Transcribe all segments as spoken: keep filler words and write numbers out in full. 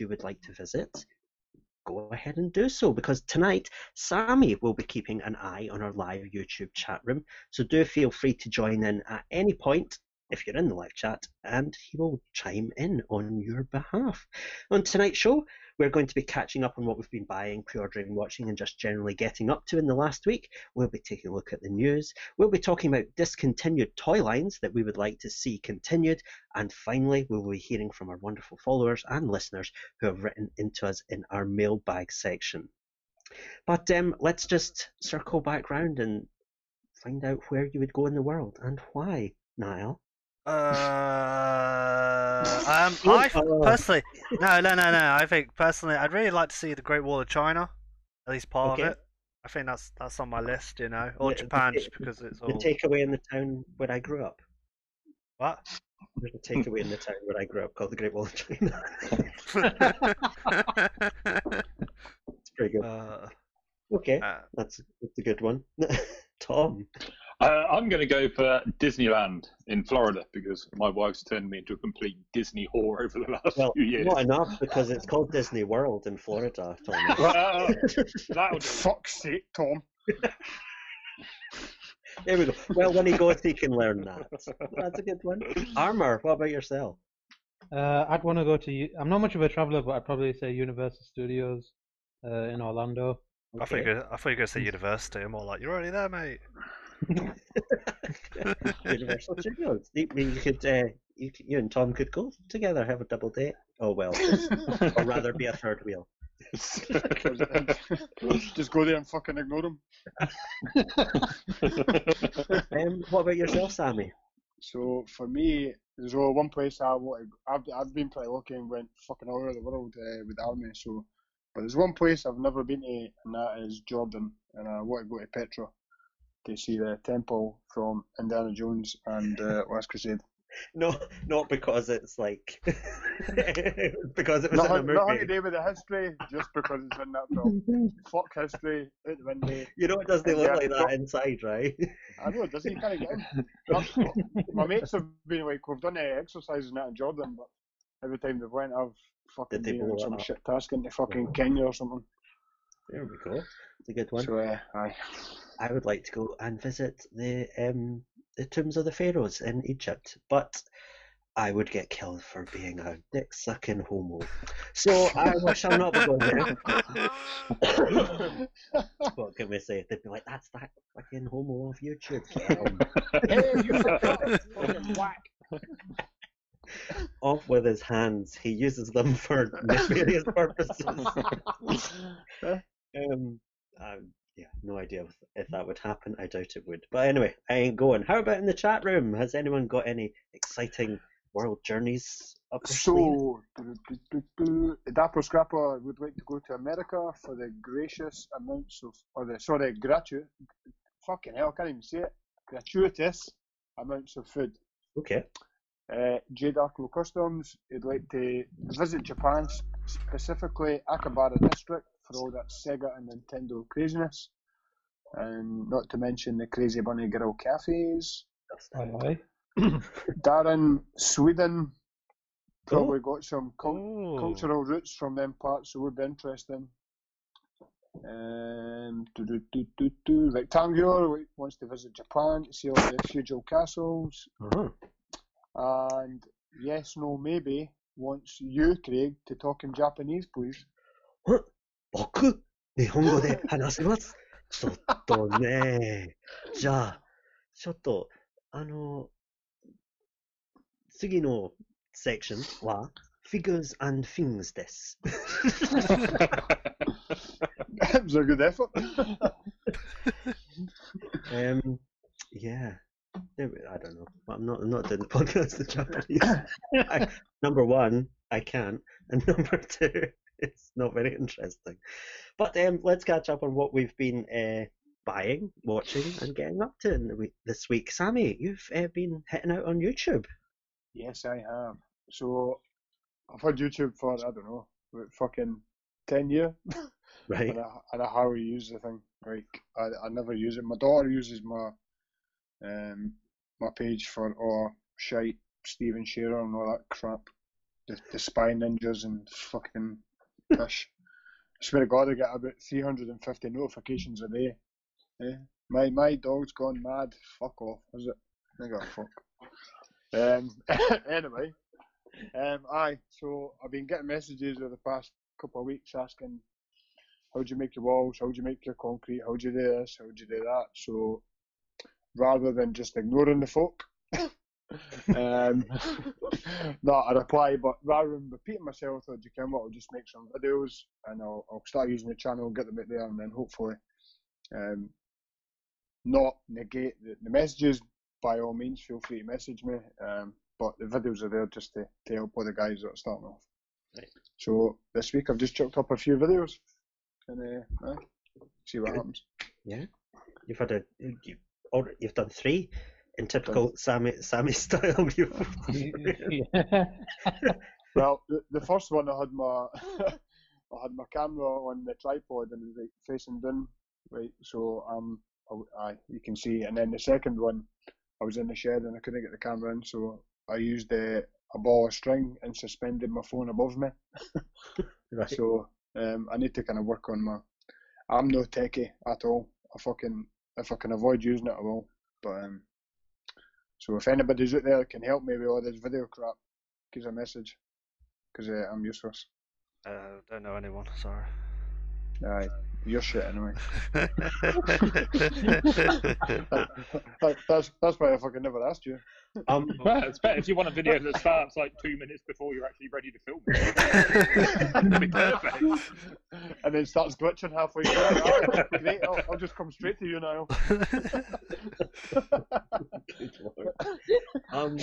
you would like to visit, go ahead and do so, because tonight Sammy will be keeping an eye on our live YouTube chat room, so do feel free to join in at any point if you're in the live chat, and he will chime in on your behalf. On tonight's show, we're going to be catching up on what we've been buying, pre-ordering, watching, and just generally getting up to in the last week. We'll be taking a look at the news. We'll be talking about discontinued toy lines that we would like to see continued. And finally, we'll be hearing from our wonderful followers and listeners who have written into us in our mailbag section. But um, let's just circle back round and find out where you would go in the world and why, Niall. Uh, um, I personally, no, no, no, no. I think personally, I'd really like to see the Great Wall of China, at least part okay. of it. I think that's that's on my list, you know, or the, Japan, the, just because it's all. The takeaway in the town where I grew up. What? There's a takeaway in the town where I grew up called the Great Wall of China. It's pretty good. Uh, okay, uh, that's that's a good one, Tom. Uh, I'm going to go for Disneyland in Florida because my wife's turned me into a complete Disney whore over the last well, few years. Not enough, because it's called Disney World in Florida, Tom. Well, that'll do. Fuck's sake, Tom. There we go. Well, when he goes, he can learn that. That's a good one. Armour, what about yourself? Uh, I'd want to go to... I'm not much of a traveller, but I'd probably say Universal Studios uh, in Orlando. Okay. I thought you were going to say university. I'm all like, you're already there, mate. Universal Studios. You, you could, uh, you, you and Tom could go together, have a double date. Oh well, or rather, be a third wheel. Just go there and fucking ignore them. um, what about yourself, Sammy? So for me, there's only one place I want. I've I've been pretty lucky and went fucking all over the world uh, with the army. So, but there's one place I've never been to, and that is Jordan, and I want to go to Petra. To see the temple from Indiana Jones and uh, Last Crusade. No, not because it's like because it was nothing, in a movie. Nothing to do with the history, just because it's in that film. Fuck history, out the window. You know it doesn't look like that inside, right? I know it doesn't. You can't get in. My mates have been like, we've done uh, exercises in that in Jordan, but every time they've went, I've fucking done some up? shit task into fucking Kenya or something. There we go. It's a good one. So, uh, aye. I would like to go and visit the um, the tombs of the pharaohs in Egypt, but I would get killed for being a dick-sucking homo. So I shall not be going there. What can we say? They'd be like, that's that fucking homo off YouTube. Hey, you fucking whack. Off with his hands. He uses them for nefarious purposes. um, um, yeah, no idea if that would happen. I doubt it would. But anyway, I ain't going. How about in the chat room? Has anyone got any exciting world journeys up their So, do, do, do, do, Dapper Scrapper would like to go to America for the gracious amounts of, or the, sorry, gratuitous, fucking hell, I can't even say it, gratuitous amounts of food. Okay. Uh, Jade Arco Customs, he'd like to visit Japan, specifically Akabara District, for all that Sega and Nintendo craziness, and not to mention the Crazy Bunny Girl cafes. That's not Darren, Sweden, probably oh. got some cul oh. cultural roots from them parts, so would be interesting. Um, do, do, do, do, do. Rectangular wants to visit Japan, see all the feudal castles. Uh-huh. And yes, no, maybe wants you, Craig, to talk in Japanese, please. What? Boku, Nihongo de hanasimasu. Chotto ne. Ja, chotto, ano, sugi no section wa figures and things desu. That was a good effort. um, yeah. I don't know. I'm not. I'm not doing the podcast in Japanese. I, number one, I can't, and number two, it's not very interesting. But um, let's catch up on what we've been uh, buying, watching, and getting up to in the week, this week. Sammy, you've uh, been hitting out on YouTube. Yes, I have. So I've had YouTube for I don't know, about fucking ten years. Right. And I, I don't know how we use the thing. Like I, I never use it. My daughter uses my. Um, my page for all shite, Stephen Shearer and all that crap. the, the spy ninjas and fucking fish. I swear to God, I get about three hundred fifty notifications a day. Eh? My my dog's gone mad. Fuck off, is it? I got a fuck. Um, anyway, um, aye, so I've been getting messages over the past couple of weeks asking, how do you make your walls, how do you make your concrete, how do you do this, how do you do that? So rather than just ignoring the folk, um, not a reply, but rather than repeating myself, I thought, you can what, I'll just make some videos and I'll, I'll start using the channel, get them out there, and then hopefully um, not negate the, the messages. By all means, feel free to message me, um, but the videos are there just to, to help all the guys that are starting off. Right. So this week I've just chucked up a few videos, and uh, uh, see what happens. Yeah, you've had a, you, or you've done three in typical done. Sammy Sammy style. Well, the, the first one I had my I had my camera on the tripod and it was like facing down, right? So um, I, I, you can see, and then the second one, I was in the shed and I couldn't get the camera in, so I used a, a ball of string and suspended my phone above me. Right. So um, I need to kind of work on my... I'm no techie at all. I fucking... If I can avoid using it, I will. But um, so if anybody's out there that can help me with all this video crap, give a message, because uh, I'm useless. I uh, don't know anyone, sorry. Aye. Your shit anyway. that, that's that's why I fucking never asked you. Um, well, it's better if you want a video that starts like two minutes before you're actually ready to film it. That'd be perfect. And then starts glitching halfway through. Oh, great, I'll, I'll just come straight to you now. um,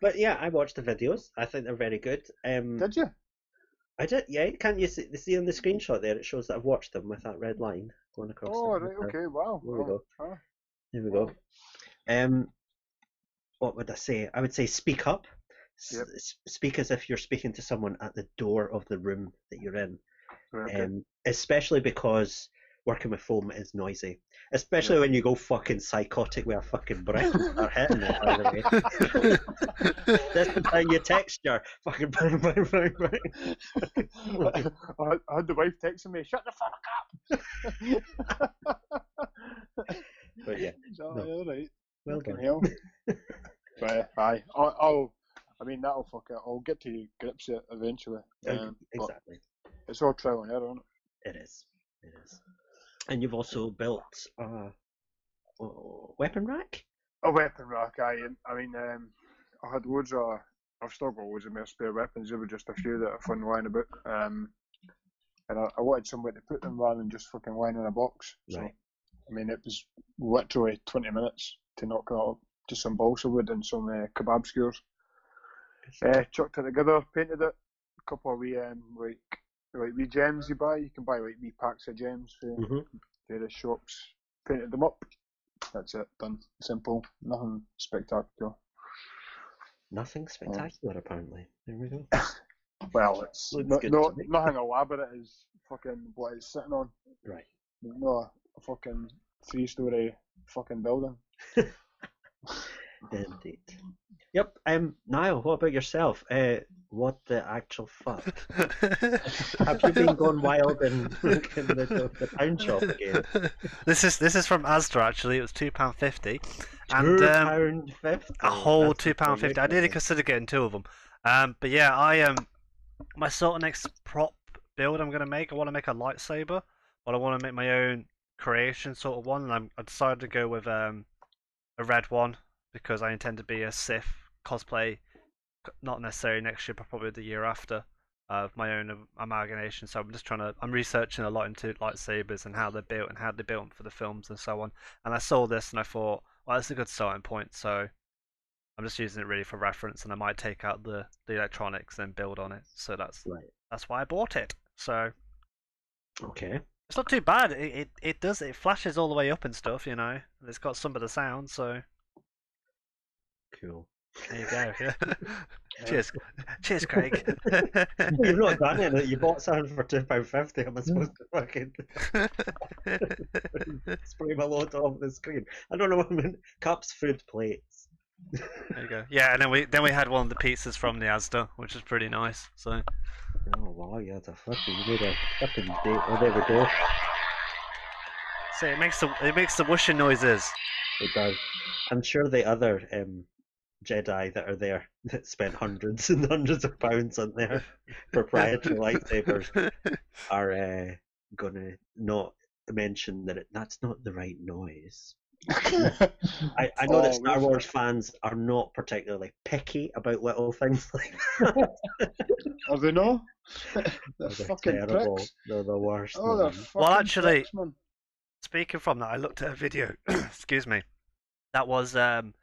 but yeah, I watched the videos. I think they're very good. Um, Did you? I did, yeah. Can't you see, see on the screenshot there? It shows that I've watched them with that red line going across. Oh, them. Right, okay, wow. There we go. Huh? There we go. Um, what would I say? I would say speak up. Yep. S speak as if you're speaking to someone at the door of the room that you're in. Okay. Um, especially because working with foam is noisy. Especially yeah. when you go fucking psychotic with a fucking brick or hitting it, by the way. That's uh, your texture. Fucking bang, bang, bang, bang. I had the wife texting me, shut the fuck up! But yeah. No, no. Alright. Well done. Hell. But aye. I'll, I'll, I mean, that'll fuck it. I'll get to grips it eventually. Um, exactly. It's all trial and error, isn't it? It is. It is. And you've also built a, a weapon rack? A weapon rack, aye. I mean, um, I had loads of, I've still got loads of my spare weapons. There were just a few that are fun lying about. Um, and I, I wanted somewhere to put them rather than just fucking lying in a box. So, right. I mean, it was literally twenty minutes to knock out just some balsa wood and some uh, kebab skewers. Uh, chucked it together, painted it. A couple of wee, um, like, like wee gems you buy, you can buy like wee packs of gems for mm-hmm. various shops. Painted them up. That's it. Done. Simple. Nothing spectacular. Nothing spectacular, oh. apparently. There we go. Well, it's no, no, nothing elaborate is fucking what it's sitting on. Right. No, a fucking three-story fucking building. Indeed. Yep. Um, Niall, what about yourself? Uh, what the actual fuck? Have you been going wild in, in the, the pound shop again? This is this is from Asda actually. It was two pound fifty. Two pound fifty. A whole That's two pound fifty. I did consider getting two of them. Um, but yeah, I um, my sort of next prop build I'm gonna make. I want to make a lightsaber, but I want to make my own creation sort of one. And I'm, I decided to go with um, a red one. Because I intend to be a Sith cosplay, not necessarily next year, but probably the year after, of my own amalgamation. So I'm just trying to, I'm researching a lot into lightsabers and how they're built and how they're built for the films and so on. And I saw this and I thought, well, that's a good starting point. So I'm just using it really for reference, and I might take out the, the electronics and build on it. So that's right. That's why I bought it. So okay, it's not too bad. It, it it does it flashes all the way up and stuff, you know. And it's got some of the sound, so. Cool. There you go. Yeah. Cheers. Cheers, Craig. You've not done it. You bought something for two pound fifty. Am I supposed to fucking spray my load off the screen? I don't know what I mean. Cups, food, plates. There you go. Yeah, and then we then we had one of the pizzas from the Asda, which is pretty nice. So. Oh wow! Yeah, the fucking you made a fucking date whatever dish. So it makes the it makes the whooshing noises. It does. I'm sure the other um, Jedi that are there that spent hundreds and hundreds of pounds on their proprietary lightsabers are uh, gonna not mention that it, that's not the right noise. I, I know oh, that Star Wars fans are not particularly picky about little things like that. Are they not? They're, they're fucking terrible. Pricks. They're the worst. Oh, they're fucking well, actually, pricks, man. Speaking from that, I looked at a video. Excuse me. That was um,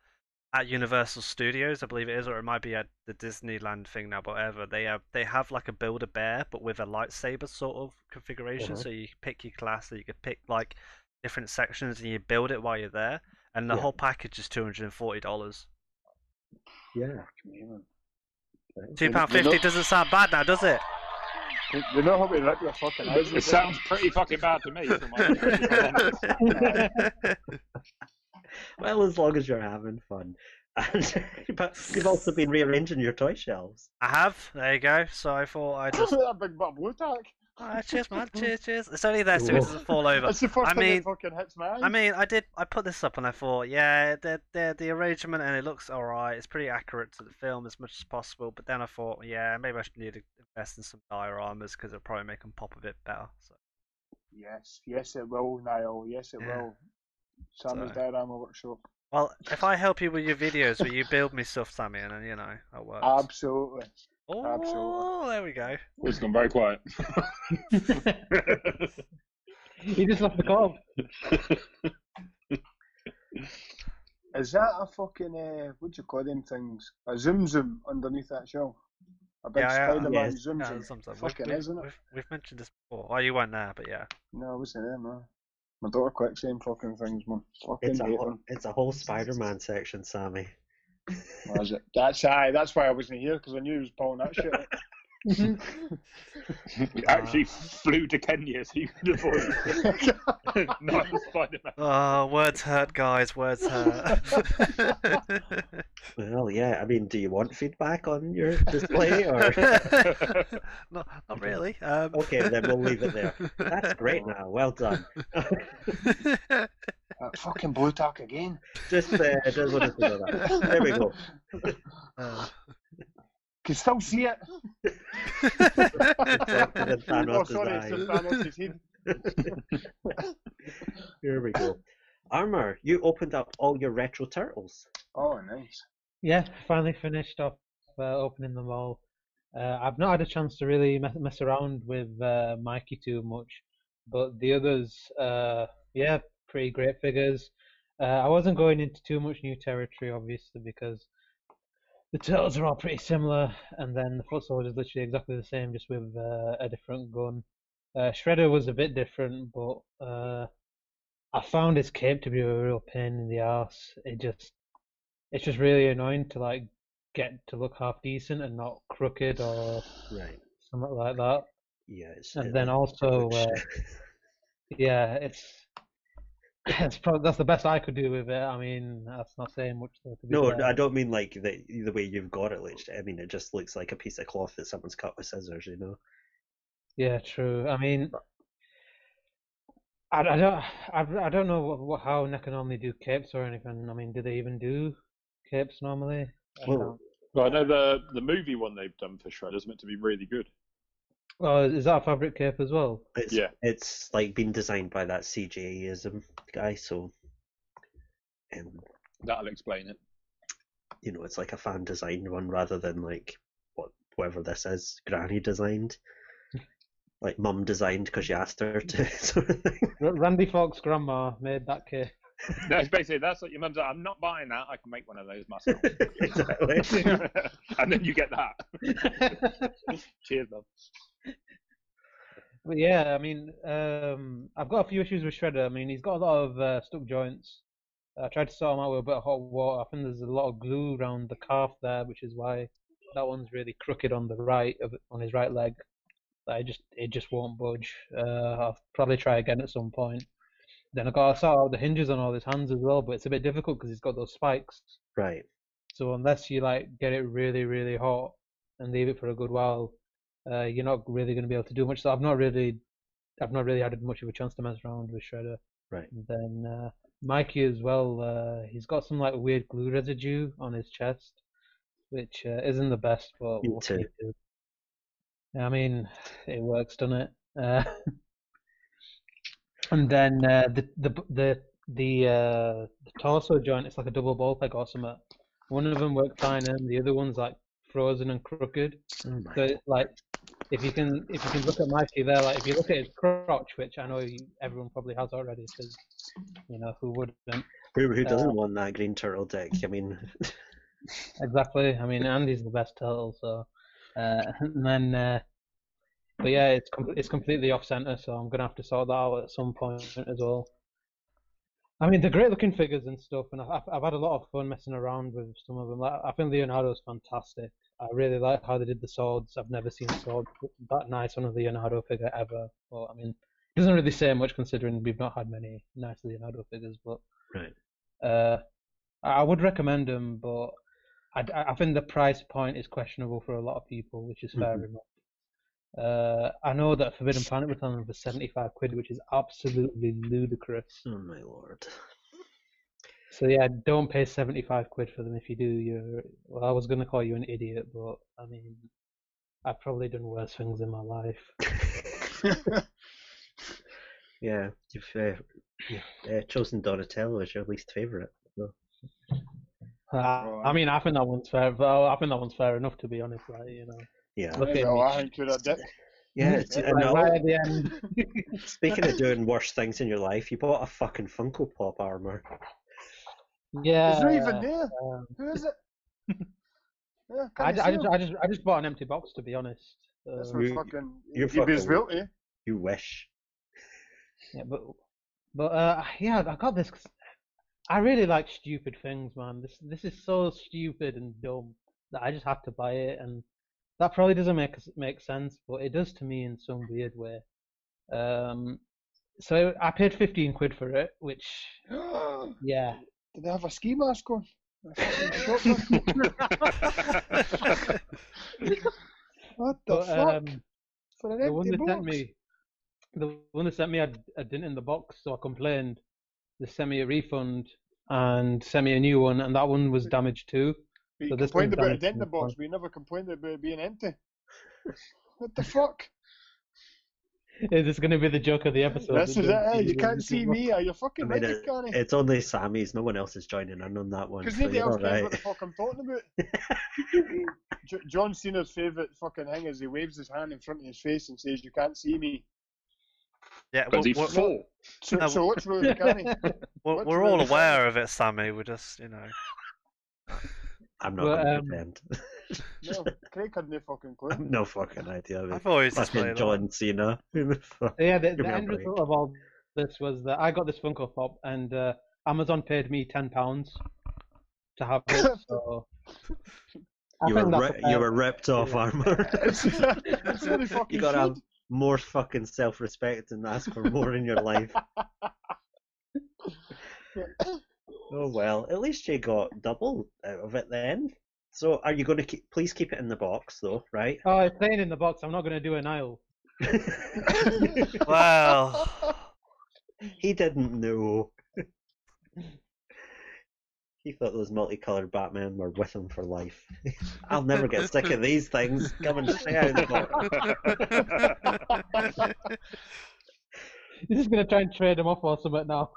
at Universal Studios, I believe it is, or it might be at the Disneyland thing now. But whatever, they have they have like a Build-A-Bear, but with a lightsaber sort of configuration. Uh-huh. So you pick your class, so you could pick like different sections, and you build it while you're there. And the yeah. whole package is two hundred and forty dollars. Yeah, two pound fifty doesn't sound bad now, does it? You know how we rip your fucking eyes. It sounds pretty fucking bad to me. Well, as long as you're having fun. And, but you've also been rearranging your toy shelves. I have. There you go. So I thought I just. That big butt blue tack. Oh, cheers, man. Cheers, cheers. It's only there, so it doesn't fall over. That's the first I mean, thing that fucking hits my eye. I mean, I did. I put this up and I thought, yeah, they're, they're, the arrangement and it looks alright. It's pretty accurate to the film as much as possible. But then I thought, yeah, maybe I should need to invest in some dioramas because it'll probably make them pop a bit better. So. Yes, yes, it will, Niall. Yes, it yeah. will. Sammy's so. Diorama Workshop. Well, if I help you with your videos, will you build me stuff, Sammy? And then, you know, it works. Absolutely. Oh, Absolutely. There we go. It's gone very quiet. He just left the call. Is that a fucking, uh, what do you call them things? A zoom zoom underneath that shelf? A big yeah, Spider-Man yeah, zoom yeah, zoom. Yeah, fucking we've, isn't it? We've, we've mentioned this before. Oh, you weren't there, but yeah. No, I wasn't there, man. My daughter quit saying fucking things, man. Fucking it's, a whole, it's a whole Spider-Man section, Sammy. Was it? That's aye. That's why I wasn't here because I knew he was pulling that shit. He actually uh, flew to Kenya so you could avoid it. No, it was Spider-Man. Oh, words hurt, guys. Words hurt. Well, yeah. I mean, do you want feedback on your display or? No, not really. Um... Okay, then we'll leave it there. That's great. Now, well done. Uh, fucking blue tack again. Just, uh, just want to see that. There we go. Uh, can still see it. Oh, sorry, it's the Thanos' head. Here we go. Armour, you opened up all your retro turtles. Oh, nice. Yeah, finally finished up uh, opening them all. Uh, I've not had a chance to really mess around with uh, Mikey too much, but the others, uh, yeah. Pretty great figures. Uh, I wasn't going into too much new territory, obviously, because the turtles are all pretty similar, and then the foot soldier is literally exactly the same, just with uh, a different gun. Uh, Shredder was a bit different, but uh, I found his cape to be a real pain in the arse. It just, it's just really annoying to like get to look half decent and not crooked or right. something like that. Yeah, it's and then also, uh, yeah, it's. That's probably that's the best I could do with it. I mean, that's not saying much. To be no, fair. I don't mean like the the way you've got it. I mean, it just looks like a piece of cloth that someone's cut with scissors. You know. Yeah, true. I mean, I, I don't I, I don't know what, what, how N E C A normally do capes or anything. I mean, do they even do capes normally? I well, well, I know the the movie one they've done for Shredder is meant to be really good. Oh, is that a fabric cape as well? It's, yeah. It's like been designed by that C G Aism guy, so um, that'll explain it. You know, it's like a fan designed one rather than like what whatever this is, granny designed, like mum designed because you asked her to. Sort of thing. Randy Fox's grandma made that cape. No, it's basically that's what your mum's like. I'm not buying that. I can make one of those myself. Exactly. And then you get that. Cheers, mum. But yeah, I mean, um, I've got a few issues with Shredder. I mean, he's got a lot of uh, stuck joints. I tried to sort him out with a bit of hot water. I think there's a lot of glue around the calf there, which is why that one's really crooked on the right of on his right leg. I just it just won't budge. Uh, I'll probably try again at some point. Then I got to sort out the hinges on all his hands as well, but it's a bit difficult because he's got those spikes. Right. So unless you like get it really, really hot and leave it for a good while, uh, you're not really going to be able to do much. So I've not really, I've not really had much of a chance to mess around with shredder. Right. And then uh, Mikey as well. Uh, he's got some like weird glue residue on his chest, which uh, isn't the best, but what can you do? I mean, it works, doesn't it? Uh, and then uh, the the the the, uh, the torso joint. It's like a double ball peg or something. One of them worked fine, and the other one's like frozen and crooked. Oh so it's like, if you can if you can look at Mikey there, like if you look at his crotch, which I know you, everyone probably has already, because you know who wouldn't? Who who doesn't uh, want that green turtle dick? I mean, exactly. I mean, Andy's the best turtle, so. Uh, and then, uh, but yeah, it's com it's completely off center, so I'm gonna have to sort that out at some point as well. I mean, they're great looking figures and stuff, and I've I've had a lot of fun messing around with some of them. Like, I think Leonardo's fantastic. I really like how they did the swords. I've never seen swords that nice on a Leonardo figure ever. Well, I mean, it doesn't really say much considering we've not had many nice Leonardo figures, but right. Uh, I would recommend them, but. I, I think the price point is questionable for a lot of people, which is fair mm-hmm. enough. Uh, I know that Forbidden Planet was on for seventy-five quid, which is absolutely ludicrous. Oh my lord! So yeah, don't pay seventy-five quid for them. If you do, you're well. I was gonna call you an idiot, but I mean, I've probably done worse things in my life. Yeah, you've uh, you've uh, chosen Donatello as your least favorite. So. Uh, I mean, I think that one's fair. But I think that one's fair enough, to be honest. Like, you know. Yeah. Look at I ain't good at that. Yeah. It's, like, no. Right at the end. Speaking of doing worse things in your life, you bought a fucking Funko Pop armor. Yeah. It's not even there. Um, Who is it? Yeah, I, I, I just, I just, I just bought an empty box, to be honest. Uh, That's you, fucking. You're fucking built, eh? You wish. Yeah, but, but uh, yeah, I got this. I really like stupid things, man. This this is so stupid and dumb that I just have to buy it, and that probably doesn't make make sense, but it does to me in some weird way. Um, so I paid fifteen quid for it, which yeah. Did they have a ski mask on? What the but, fuck? Um, for an the empty one that box? Sent me, the one that sent me, I, I didn't in the box, so I complained. They sent me a refund and sent me a new one, and that one was damaged too. But so you complained about it in the box, but you never complained about it being empty. What the fuck? Is this going to be the joke of the episode? This is it, eh? You can't see me, are you fucking ready, it, Connie? It's only Sammy's, no one else is joining in on that one. Because nobody else knows what the fuck I'm talking about. John Cena's favourite fucking thing is he waves his hand in front of his face and says, you can't see me. Yeah, well, he's full. So, no, so what's really canny? We're, what's we're really all aware funny? Of it, Sammy. We're just, you know. I'm not going to um, pretend. No, Craig had no fucking clue. No fucking idea. I've it. Always been John Cena. Yeah, the, the end result of all this was that I got this Funko Pop, and uh, Amazon paid me ten pounds to have it. So. You were ri you were ripped off, yeah. Armor. It's, it's really fucking. You got a. More fucking self-respect and ask for more in your life. Oh well, at least you got double out of it then. So are you going to keep? Please keep it in the box though, right? Oh, it's staying in the box. I'm not going to do an aisle. Wow. He didn't know. He thought those multicolored Batman were with him for life. I'll never get sick of these things. Come and stay out of the box. He's just going to try and trade them off or something now.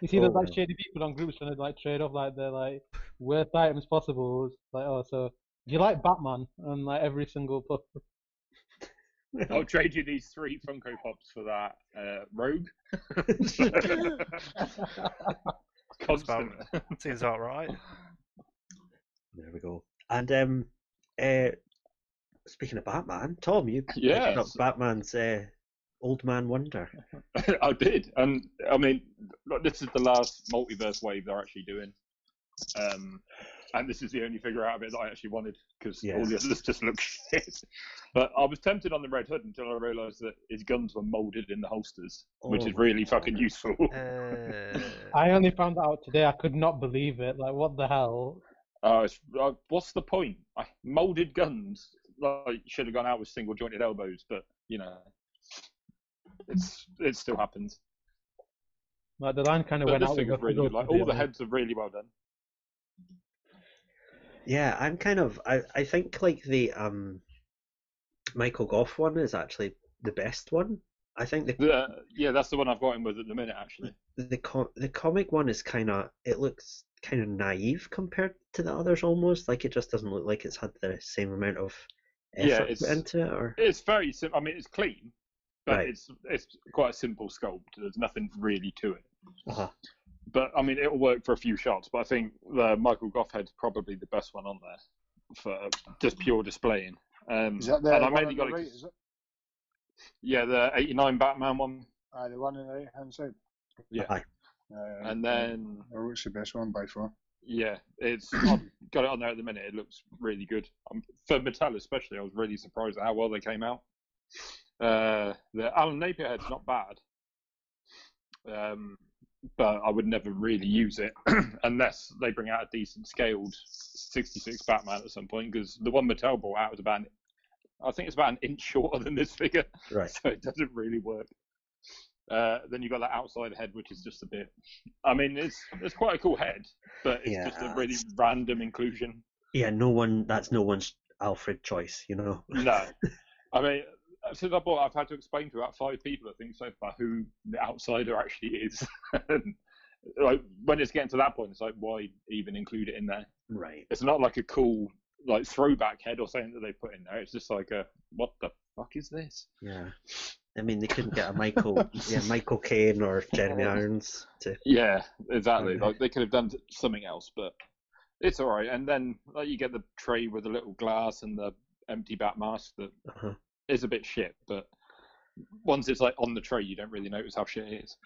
You see oh. those like shady people on groups trying to like trade off like they're like worst items possible. It's like, oh, so do you like Batman? And like every single pop. I'll trade you these three Funko Pops for that uh, rogue. Constant. Seems all right. There we go. And um, uh, speaking of Batman, Tom, you yes. picked up Batman's uh, Old Man Wonder. I did, and I mean, look, this is the last multiverse wave they're actually doing. Um, and this is the only figure out of it that I actually wanted, because yes. all the others just look shit. But I was tempted on the Red Hood until I realised that his guns were moulded in the holsters, oh, which is really fucking useful. Uh... I only found out today. I could not believe it. Like, what the hell? Uh, it's, uh, what's the point? I, moulded guns. Like, should have gone out with single jointed elbows, but you know, it's it still happens. Like, the line kind of went out. With really good. Like, all the heads are really well done. Yeah, I'm kind of. I I think like the um, Michael Gough one is actually the best one. I think the yeah, yeah that's the one I've got him with at the minute actually. The com the comic one is kind of it looks kind of naive compared to the others almost. Like, it just doesn't look like it's had the same amount of effort yeah, it's, into it. Or it's very simple. I mean, it's clean, but right. it's it's quite a simple sculpt. There's nothing really to it. Uh-huh. But I mean, it'll work for a few shots. But I think the Michael Gough head's probably the best one on there for just pure displaying. Um, is that the, and I mainly got the right, is it? Yeah, the eighty-nine Batman one. Uh, the one on the right hand side. Yeah. Uh, and then. Oh, it's the best one by far. Yeah, it's I've got it on there at the minute. It looks really good. Um, for Mattel especially, I was really surprised at how well they came out. Uh, the Alan Napier head's not bad. Um. But I would never really use it unless they bring out a decent scaled sixty-six Batman at some point, because the one Mattel brought out was about, an, I think it's about an inch shorter than this figure, right? So it doesn't really work. Uh, then you've got that outside head, which is just a bit. I mean, it's it's quite a cool head, but it's yeah, just a really random inclusion. Yeah, no one. That's no one's Alfred choice, you know. No, I mean. Since I bought, I've had to explain to about five people, I think, so far, who the Outsider actually is. And, like, when it's getting to that point, it's like, why even include it in there? Right. It's not like a cool, like, throwback head or something that they put in there. It's just like, a, what the fuck is this? Yeah. I mean, they couldn't get a Michael, yeah, Michael Caine or Jeremy Irons to. Yeah, exactly. Um, like, they could have done something else, but it's all right. And then, like, you get the tray with the little glass and the empty bat mask that. Uh-huh. Is a bit shit, but once it's like on the tray, you don't really notice how shit it is.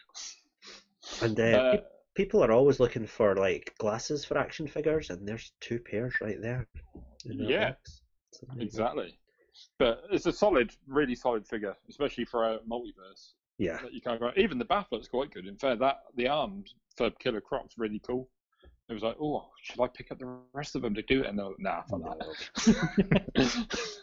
And uh, uh, pe people are always looking for like glasses for action figures, and there's two pairs right there. Yeah, exactly. But it's a solid, really solid figure, especially for a multiverse. Yeah. That you can't go, even the bath looks quite good. In fact, that the arms for Killer Croc's really cool. It was like, oh, should I pick up the rest of them to do it? And they're like, nah, fuck that.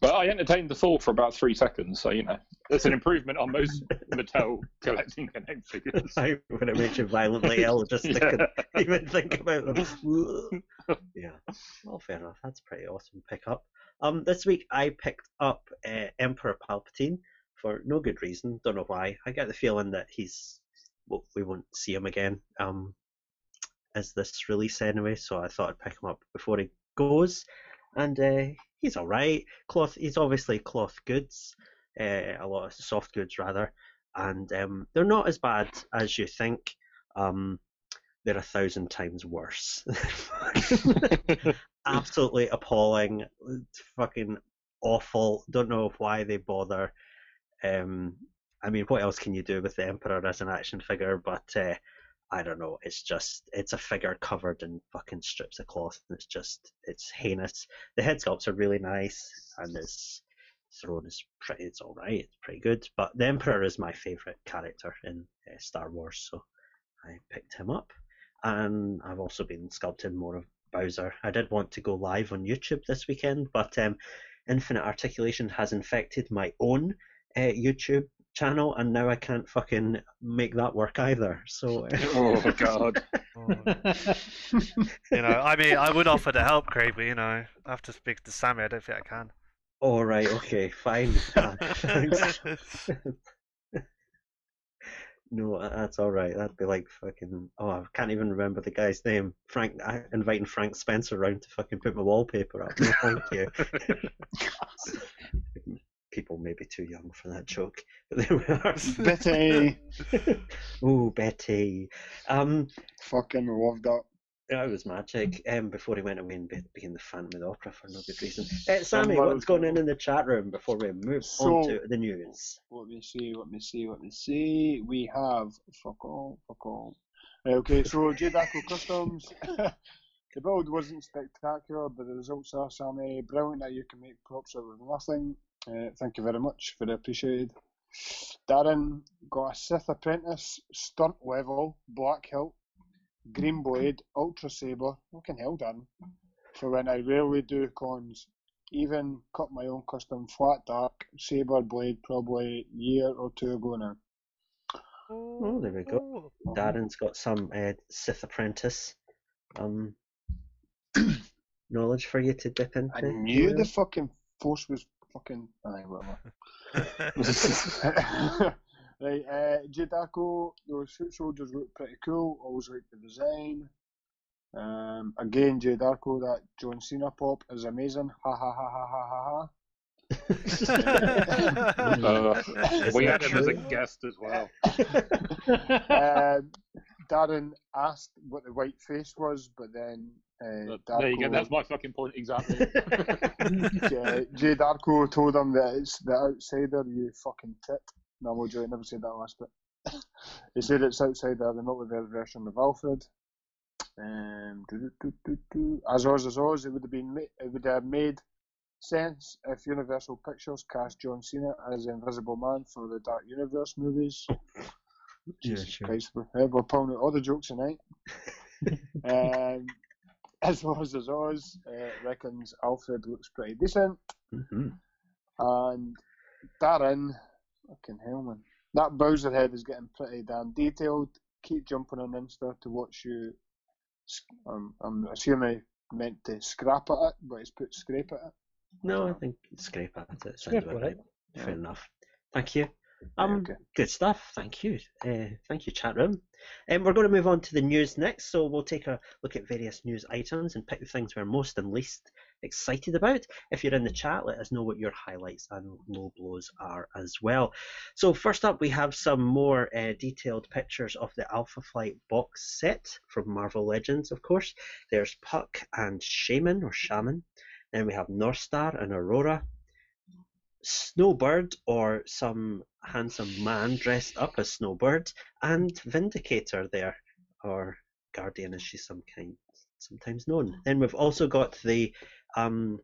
But I entertained the thought for about three seconds, so you know, it's an improvement on most Mattel collecting Connect figures. I, when it makes you violently ill, just yeah. to even think about them. Yeah, well, fair enough. That's a pretty awesome pick up. Um, this week I picked up uh, Emperor Palpatine for no good reason. Don't know why. I get the feeling that he's well, we won't see him again. Um, as this release anyway, so I thought I'd pick him up before he goes. And uh, he's all right. Cloth. He's obviously cloth goods, uh, a lot of soft goods rather, and um, they're not as bad as you think. Um, they're a thousand times worse. Absolutely appalling. Fucking awful. Don't know why they bother. Um, I mean, what else can you do with the Emperor as an action figure? But uh, I don't know, it's just, it's a figure covered in fucking strips of cloth, and it's just, it's heinous. The head sculpts are really nice, and his throne is pretty, it's alright, it's pretty good, but the Emperor is my favourite character in uh, Star Wars, so I picked him up, and I've also been sculpting more of Bowser. I did want to go live on YouTube this weekend, but um, Infinite Articulation has infected my own uh, YouTube channel, and now I can't fucking make that work either. So oh god. Oh. You know, I mean, I would offer to help, Craig, but you know, I have to speak to Sammy. I don't think I can. All oh, right, okay, fine. uh, thanks. No, that's all right. That'd be like fucking. Oh, I can't even remember the guy's name. Frank, I, inviting Frank Spencer round to fucking put my wallpaper up. No, thank you. People may be too young for that joke, but there we are. Betty! Oh, Betty. Um, Fucking loved that. That was magic. Um, before he went away and became the Phantom of the Opera for no good reason. Uh, Sammy, Somebody what's going on in the chat room before we move so, on to the news? Let me see, let me see, let me see. We have... Fuck all, fuck all. Uh, okay, so J Daco Customs The build wasn't spectacular, but the results are, Sammy, brilliant that you can make props out of nothing. Uh, thank you very much, very appreciated. Darren got a Sith Apprentice, Stunt Level, Black Hilt, Green Blade, Ultra Saber, fucking hell, Darren, for when I rarely do cons. Even cut my own custom flat dark saber blade probably a year or two ago now. Oh, there we go. Darren's got some uh, Sith Apprentice um, knowledge for you to dip into. I knew yeah. the fucking force was fucking... Aye, whatever. Right, uh, Jadako, those foot soldiers look pretty cool. Always like the design. Um, again, Jay Darko, that John Cena pop is amazing. Ha ha ha ha ha ha ha. uh, we had him as a guest as well. um, Darren asked what the white face was, but then uh, Darko, there you go. That's my fucking point exactly. Jay, Jay Darko told him that it's the Outsider. You fucking tit. No, I'm joking. I never said that last bit. He said it's Outsider. They're not with their version of Alfred. Um, do, do, do, do. As Oz as Oz, it would have been it would have made sense if Universal Pictures cast John Cena as the Invisible Man for the Dark Universe movies. Jesus yeah, sure. Christ, we're, we're pulling out all the jokes tonight. um, as Oz as Oz uh, reckons Alfred looks pretty decent, mm-hmm. and Darren, fucking hell man, that Bowser head is getting pretty damn detailed. Keep jumping on Insta to watch you. Um, I'm assuming I meant to scrap at it, but it's put scrape at it. No, I think scrape at it. Scrape at it. Fair yeah. enough. Thank you. Um, okay. Good stuff. Thank you. Uh, thank you, chat room. Um, we're going to move on to the news next, so we'll take a look at various news items and pick the things we're most and least excited about. If you're in the chat, let us know what your highlights and low blows are as well. So first up, we have some more uh, detailed pictures of the Alpha Flight box set from Marvel Legends, of course. There's Puck and Shaman, or Shaman. Then we have North Star and Aurora. Snowbird, or some handsome man dressed up as Snowbird, and Vindicator there, or Guardian as she's some kind, sometimes known. Then we've also got the, um,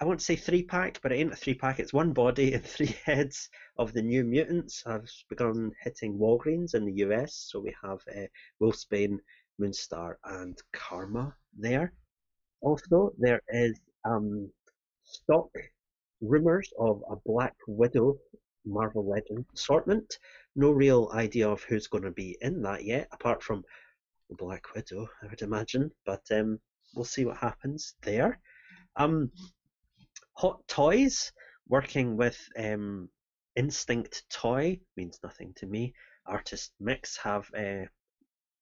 I won't say three pack, but it ain't a three pack, it's one body and three heads of the New Mutants. I've begun hitting Walgreens in the U S, so we have uh, Wolfsbane, Moonstar, and Karma there. Also, there is um, stock rumours of a Black Widow Marvel Legends assortment. No real idea of who's going to be in that yet, apart from Black Widow, I would imagine. But um, we'll see what happens there. Um, Hot Toys, working with um, Instinct Toy, means nothing to me. Artist Mix have uh,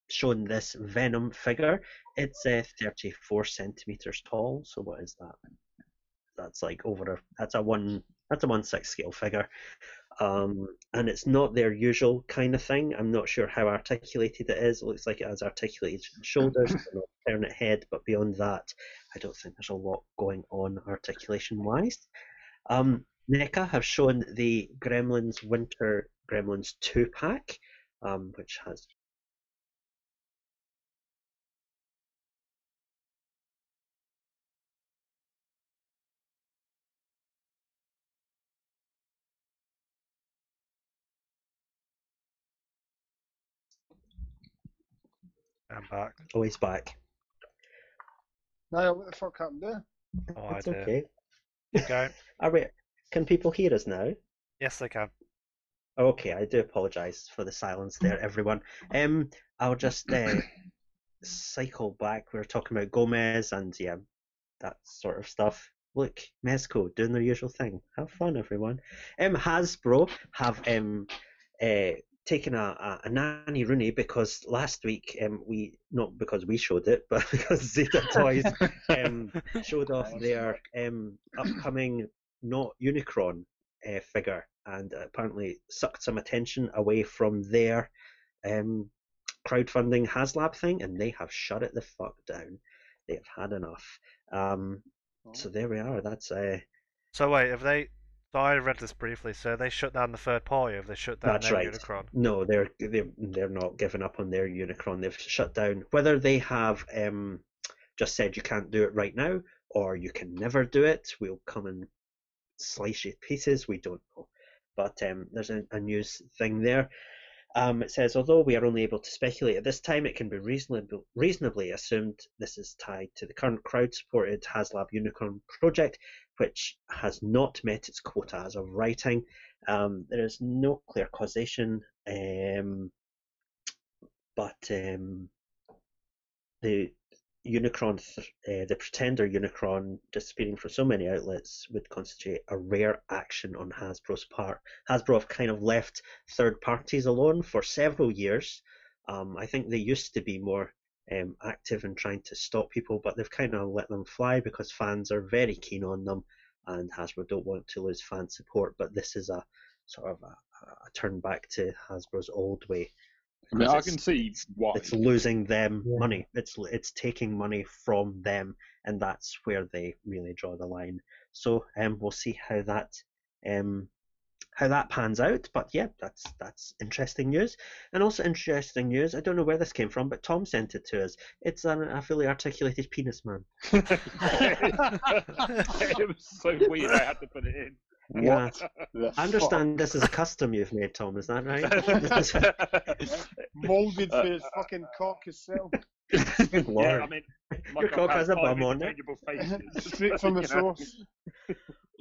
shown this Venom figure. It's uh, thirty-four centimetres tall, so what is that? That's like over a that's a one that's a one six scale figure, um, and it's not their usual kind of thing. I'm not sure how articulated it is. It looks like it has articulated shoulders, an alternate head, but beyond that, I don't think there's a lot going on articulation wise. Um, NECA have shown the Gremlins Winter Gremlins two pack, um, which has. I'm back. Oh, he's back. Niall, what the fuck happened there? Oh, it's I do. Okay. Okay. Are we, can people hear us now? Yes, they can. Okay, I do apologise for the silence there, everyone. Um, I'll just uh, cycle back. We were talking about Gomez and, yeah, that sort of stuff. Look, Mezco doing their usual thing. Have fun, everyone. Um, Hasbro have... um, uh. taken a, a, a nanny rooney because last week um, we not because we showed it but because Zeta Toys um, showed off their um, upcoming not Unicron uh, figure and apparently sucked some attention away from their um, crowdfunding Haslab thing, and they have shut it the fuck down. They have had enough. Um, oh. So there we are. That's uh... so wait, have they? So I read this briefly. So they shut down the third party, or they shut down their right. Unicron? No, they're they're they're not giving up on their Unicron. They've shut down. Whether they have um, just said you can't do it right now, or you can never do it, we'll come and slice you to pieces, we don't know. But um, there's a, a news thing there. Um, it says, although we are only able to speculate at this time, it can be reasonably, reasonably assumed this is tied to the current crowd-supported Haslab Unicron project, which has not met its quota as of writing. Um, there is no clear causation, um, but um, the Unicron, th uh, the Pretender Unicron, disappearing from so many outlets would constitute a rare action on Hasbro's part. Hasbro have kind of left third parties alone for several years. Um, I think they used to be more um, active in trying to stop people, but they've kind of let them fly because fans are very keen on them, and Hasbro don't want to lose fan support. But this is a sort of a, a turn back to Hasbro's old way. I mean, I can see why. It's losing them yeah. money. It's it's taking money from them, and that's where they really draw the line. So um, we'll see how that um how that pans out. But yeah, that's that's interesting news. And also interesting news, I don't know where this came from, but Tom sent it to us. It's an, a fully articulated penis man. It was so weird. I had to put it in. What? Yeah. I understand fuck? This is a custom you've made, Tom, is that right? Molded for his fucking cock itself. Good Lord. Yeah, I mean, your cock has a bum on it. Straight from the source.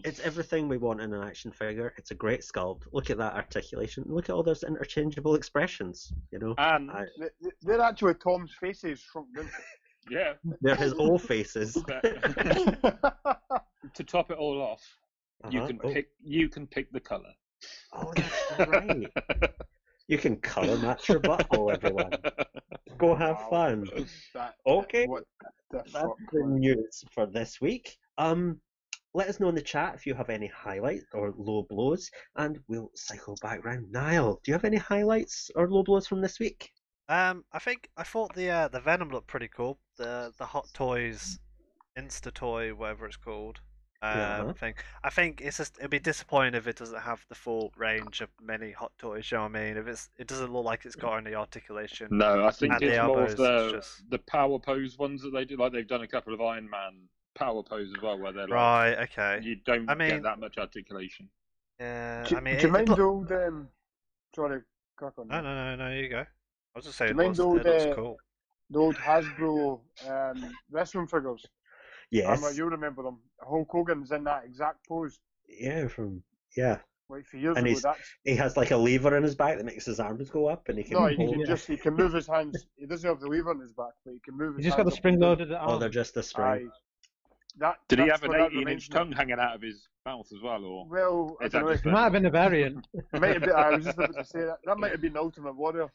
It's everything we want in an action figure. It's a great sculpt. Look at that articulation. Look at all those interchangeable expressions, you know. And I, they're actually Tom's faces shrunk down. Yeah. They're his old faces. To top it all off, Uh-huh. You can oh. pick. You can pick the colour. Oh, that's right. You can colour match your butthole, everyone. Go have wow. fun. That, okay, that, what, that's, that's the news for this week. Um, let us know in the chat if you have any highlights or low blows, and we'll cycle back round. Niall, do you have any highlights or low blows from this week? Um, I think I thought the uh, the Venom looked pretty cool. The the Hot Toys, Insta Toy, whatever it's called. Um, yeah. thing. I think it's just it'd be disappointing if it doesn't have the full range of many Hot Toys. You know what I mean? If it's it doesn't look like it's got any articulation. No, I think it's the more elbows, of the just... the power pose ones that they do. Like they've done a couple of Iron Man power poses as well, where they're like, right, okay. You don't I mean, get that much articulation. Yeah, do, I mean, do you mind old um? Sorry, crack on. No, no, no, no. You go. I was just saying, it looks, old, it looks uh, cool. The old Hasbro um, wrestling figures. Yes. Um, you remember them. Hulk Hogan's in that exact pose. Yeah, from yeah. Like for years and ago, he's, that's... he has like a lever in his back that makes his arms go up, and he can. No, he can just he can move his hands. He doesn't have the lever in his back, but he can move. He's his just hands got the spring loaded. Oh, they're just the spring. That, Did he have an eighteen-inch tongue hanging out of his mouth as well, or? Well, I don't know. It might have been a variant. Might have been, I was just about to say that. That might have been Ultimate Warrior.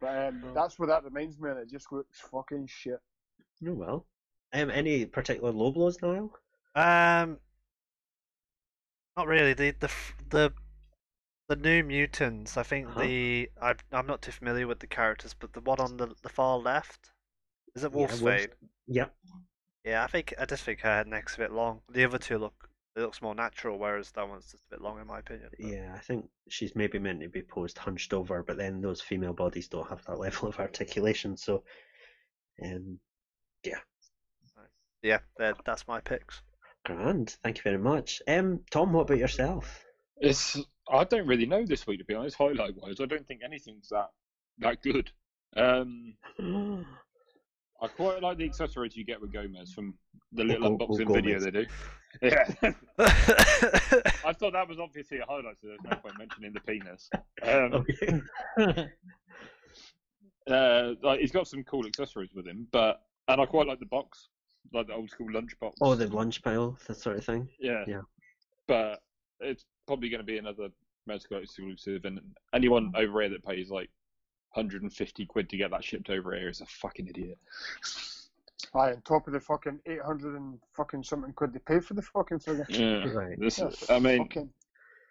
But um, that's what that reminds me, and it just looks fucking shit. Oh well. Um, any particular low blows, Niall? Um, not really. The the the the New Mutants. I think uh-huh. the I I'm not too familiar with the characters, but the one on the the far left is it Wolfsbane? Yeah, Wolf... Yep. Yeah, I think I just think her neck's a bit long. The other two look it looks more natural, whereas that one's just a bit long in my opinion. But... Yeah, I think she's maybe meant to be posed hunched over, but then those female bodies don't have that level of articulation, so um. Yeah, yeah, that's my picks. Grand, thank you very much. Um, Tom, what about yourself? It's I don't really know this week, to be honest. Highlight wise, I don't think anything's that that good. Um, I quite like the accessories you get with Gomez from the little oh, unboxing oh, video they do. Yeah, I thought that was obviously a highlight, so there's no point mentioning the penis. Um, okay. uh, like, he's got some cool accessories with him, but. And I quite like the box, like the old school lunch box. Oh, the lunch pail, that sort of thing. Yeah. Yeah. But it's probably going to be another Metacool exclusive, and anyone over here that pays like a hundred and fifty quid to get that shipped over here is a fucking idiot. Aye, on top of the fucking eight hundred and fucking something quid they pay for the fucking figure. Yeah. Right. This yeah, is, I mean,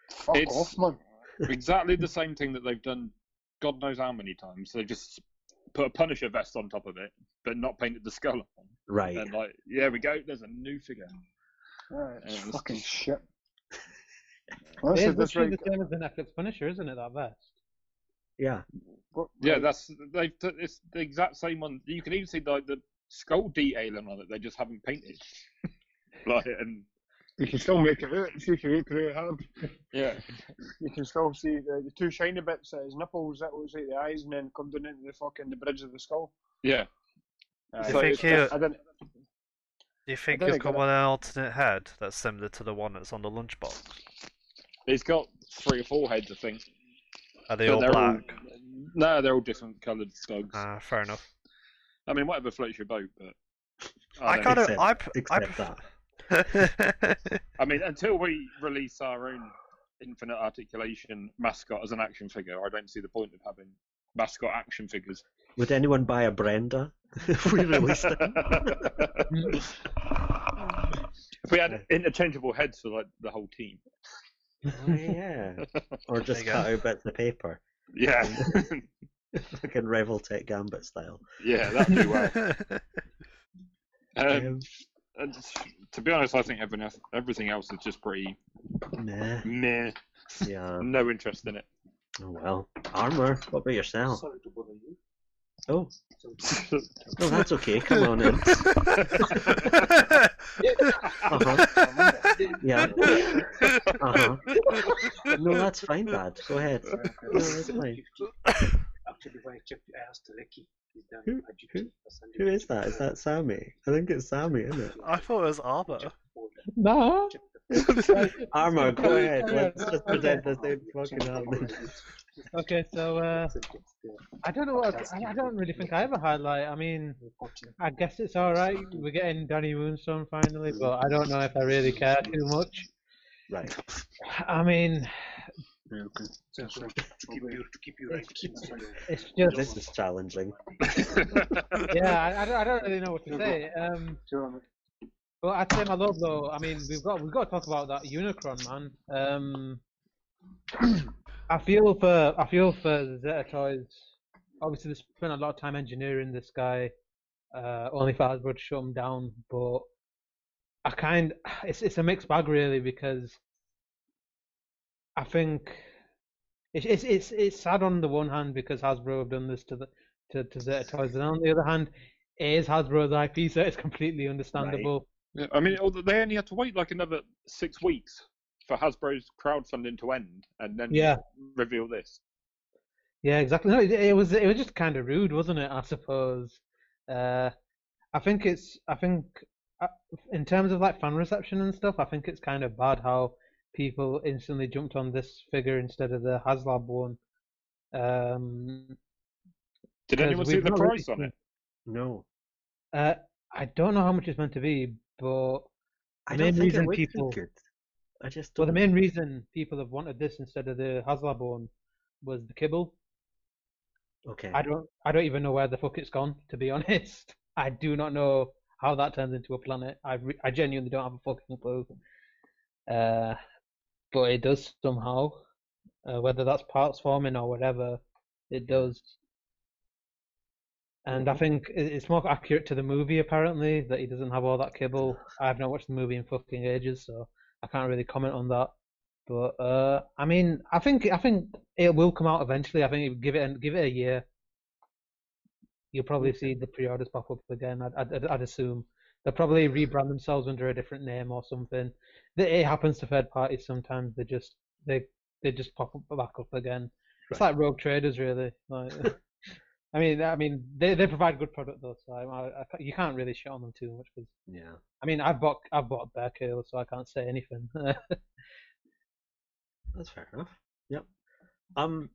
fuck it's off, man. Exactly the same thing that they've done, God knows how many times. They just put a Punisher vest on top of it, but not painted the skull on. Right. And like, yeah, we go. There's a new figure. Right. It's um, fucking it's... shit. Well, it is literally the same as the Netflix Punisher, isn't it? That vest. Yeah. Yeah, that's they've it's the exact same one. You can even see like the skull detailing on it. They just haven't painted. Like, and you can still make it out. You can read through it hard. Yeah. You can still see the, the two shiny bits at his nipples. That looks like the eyes, and then come down into the fucking the bridge of the skull. Yeah. Uh, so think he, I do you think he's got one alternate head that's similar to the one that's on the lunchbox? He's got three or four heads, I think. Are they but all black? All, no, they're all different coloured dogs. Ah, uh, fair enough. I mean, whatever floats your boat, but... I, I kind of... I, I, I, I mean, until we release our own Infinite Articulation mascot as an action figure, I don't see the point of having mascot action figures. Would anyone buy a Brenda if we released it? If we had interchangeable heads for like the whole team. Oh, yeah. Or just cut out bits of paper. Yeah. Like in Revel Tech Gambit style. Yeah, that'd be well. um, um, and to be honest, I think everything else is just pretty meh. Meh. Yeah. No interest in it. Oh, well. Armour, what about yourself? Sorry to bother you. Oh. Oh, that's okay. Come on in. Uh-huh. Yeah. Uh-huh. No, that's fine, Dad. Go ahead. No, that's fine. Who, who, who is that? Is that Sammy? I think it's Sammy, isn't it? I thought it was Armour. No. Armour, go ahead. Let's just present the same fucking album. Okay, so uh, I don't know what I, I don't really think I have a highlight. I mean, I guess it's all right. We're getting Danny Moonstone finally, but I don't know if I really care too much. Right. I mean, it's just this is challenging. Yeah, I, I, don't, I don't really know what to say. Um, but I'd say my love though. I mean, we've got we've got to talk about that Unicron, man. Um. I feel for I feel for Zeta Toys. Obviously, they spent a lot of time engineering this guy. Uh, only for Hasbro to shut him down. But I kind it's it's a mixed bag really because I think it's it's it's it's sad on the one hand because Hasbro have done this to the to, to Zeta Toys, and on the other hand, it is Hasbro's I P, so it's completely understandable. Right. Yeah, I mean, they only had to wait like another six weeks. For Hasbro's crowdfunding to end, and then yeah. reveal this. Yeah, exactly. No, it, it was it was just kind of rude, wasn't it? I suppose. Uh, I think it's I think uh, in terms of like fan reception and stuff, I think it's kind of bad how people instantly jumped on this figure instead of the Haslab one. Um, Did anyone see the price really... on it? No. Uh, I don't know how much it's meant to be, but I don't think it looks too good. I just well, the main reason people have wanted this instead of the Haslab one was the Kibble. Okay. I don't. I don't even know where the fuck it's gone. To be honest, I do not know how that turns into a planet. I re I genuinely don't have a fucking clue. Uh, but it does somehow. Uh, whether that's parts forming or whatever, it does. And I think it's more accurate to the movie apparently that he doesn't have all that kibble. I've not watched the movie in fucking ages, so. I can't really comment on that, but uh, I mean, I think I think it will come out eventually. I think give it give it a year. You'll probably see the pre-orders pop up again. I'd, I'd, I'd assume they'll probably rebrand themselves under a different name or something. It happens to third parties sometimes. They just they they just pop up back up again. Right. It's like rogue traders, really. Like, I mean, I mean, they they provide good product though, so I, I, you can't really shit on them too much. Cause, yeah. I mean, I've bought I've bought a bear kill, so I can't say anything. That's fair enough. Yep. Um,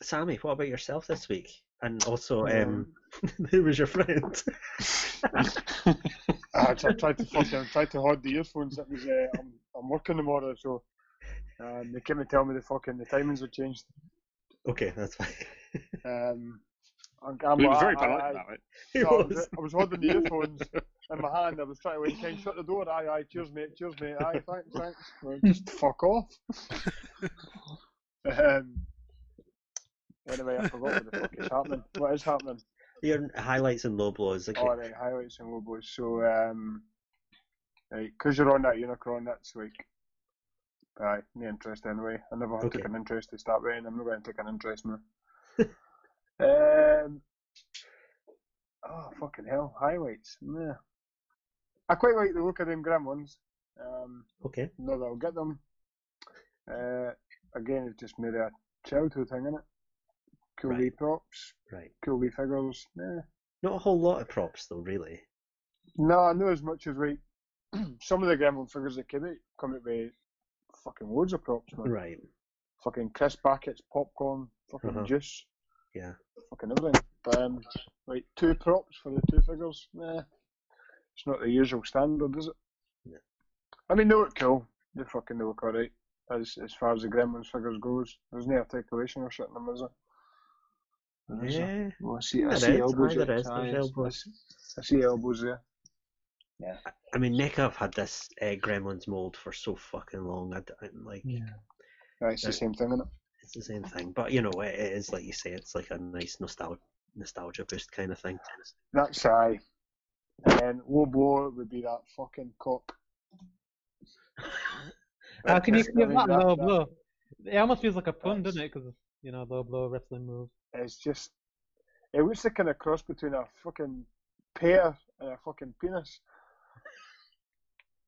Sammy, what about yourself this week? And also, um, um who was your friend? I tried to fucking tried to hide the earphones. That was uh, I'm I'm working tomorrow, so um, they came and tell me the fucking the timings had changed. Okay, that's fine. Um. I'm, I'm we were like, very polite I, that, right? No, was. I was holding the earphones in my hand. I was trying to wait, can you shut the door? Aye, aye, cheers, mate, cheers, mate, aye, thanks, thanks. Well, just fuck off. um, anyway, I forgot what the fuck is happening. What is happening? Your highlights and low blows. Okay. Oh, right, highlights and low blows. So, um, right, because you're on that Unicron, that's like, aye, no interest anyway. I never okay. took an interest to start with, and I'm not going to take an interest now. Um, oh, fucking hell. Highlights. Nah. I quite like the look of them Grim ones. Um, okay. Not that I'll get them. Uh, again, it's just made a childhood thing, innit? Cool right. wee props. Right. Cool wee figures. Nah. Not a whole lot of props, though, really. No, not as much as, like, some of the Gremlin figures that came out come out with fucking loads of props, man. Right. Fucking crisp packets, popcorn, fucking uh-huh. juice. Yeah. Fucking everything. Um, like, two props for the two figures. Nah. It's not the usual standard, is it? Yeah. I mean, they look cool. They fucking they look alright. As, as far as the Gremlins figures goes. There's no articulation or shit in them, is it? There's yeah. A, well, I see, I see elbows there. Is, elbows. I see elbows there. Yeah. I, I mean, NECA have had this uh, Gremlins mold for so fucking long. I, I like. Yeah. Right, it's the same thing, isn't it? It's the same thing, but you know, it, it is like you say. It's like a nice nostalgia, nostalgia boost kind of thing. That's aye. And low blow would be that fucking cock. How can you give that low blow? It almost feels like a pun, doesn't it? Because you know, low blow wrestling move. It's just, it looks like kind of cross between a fucking pear and a fucking penis.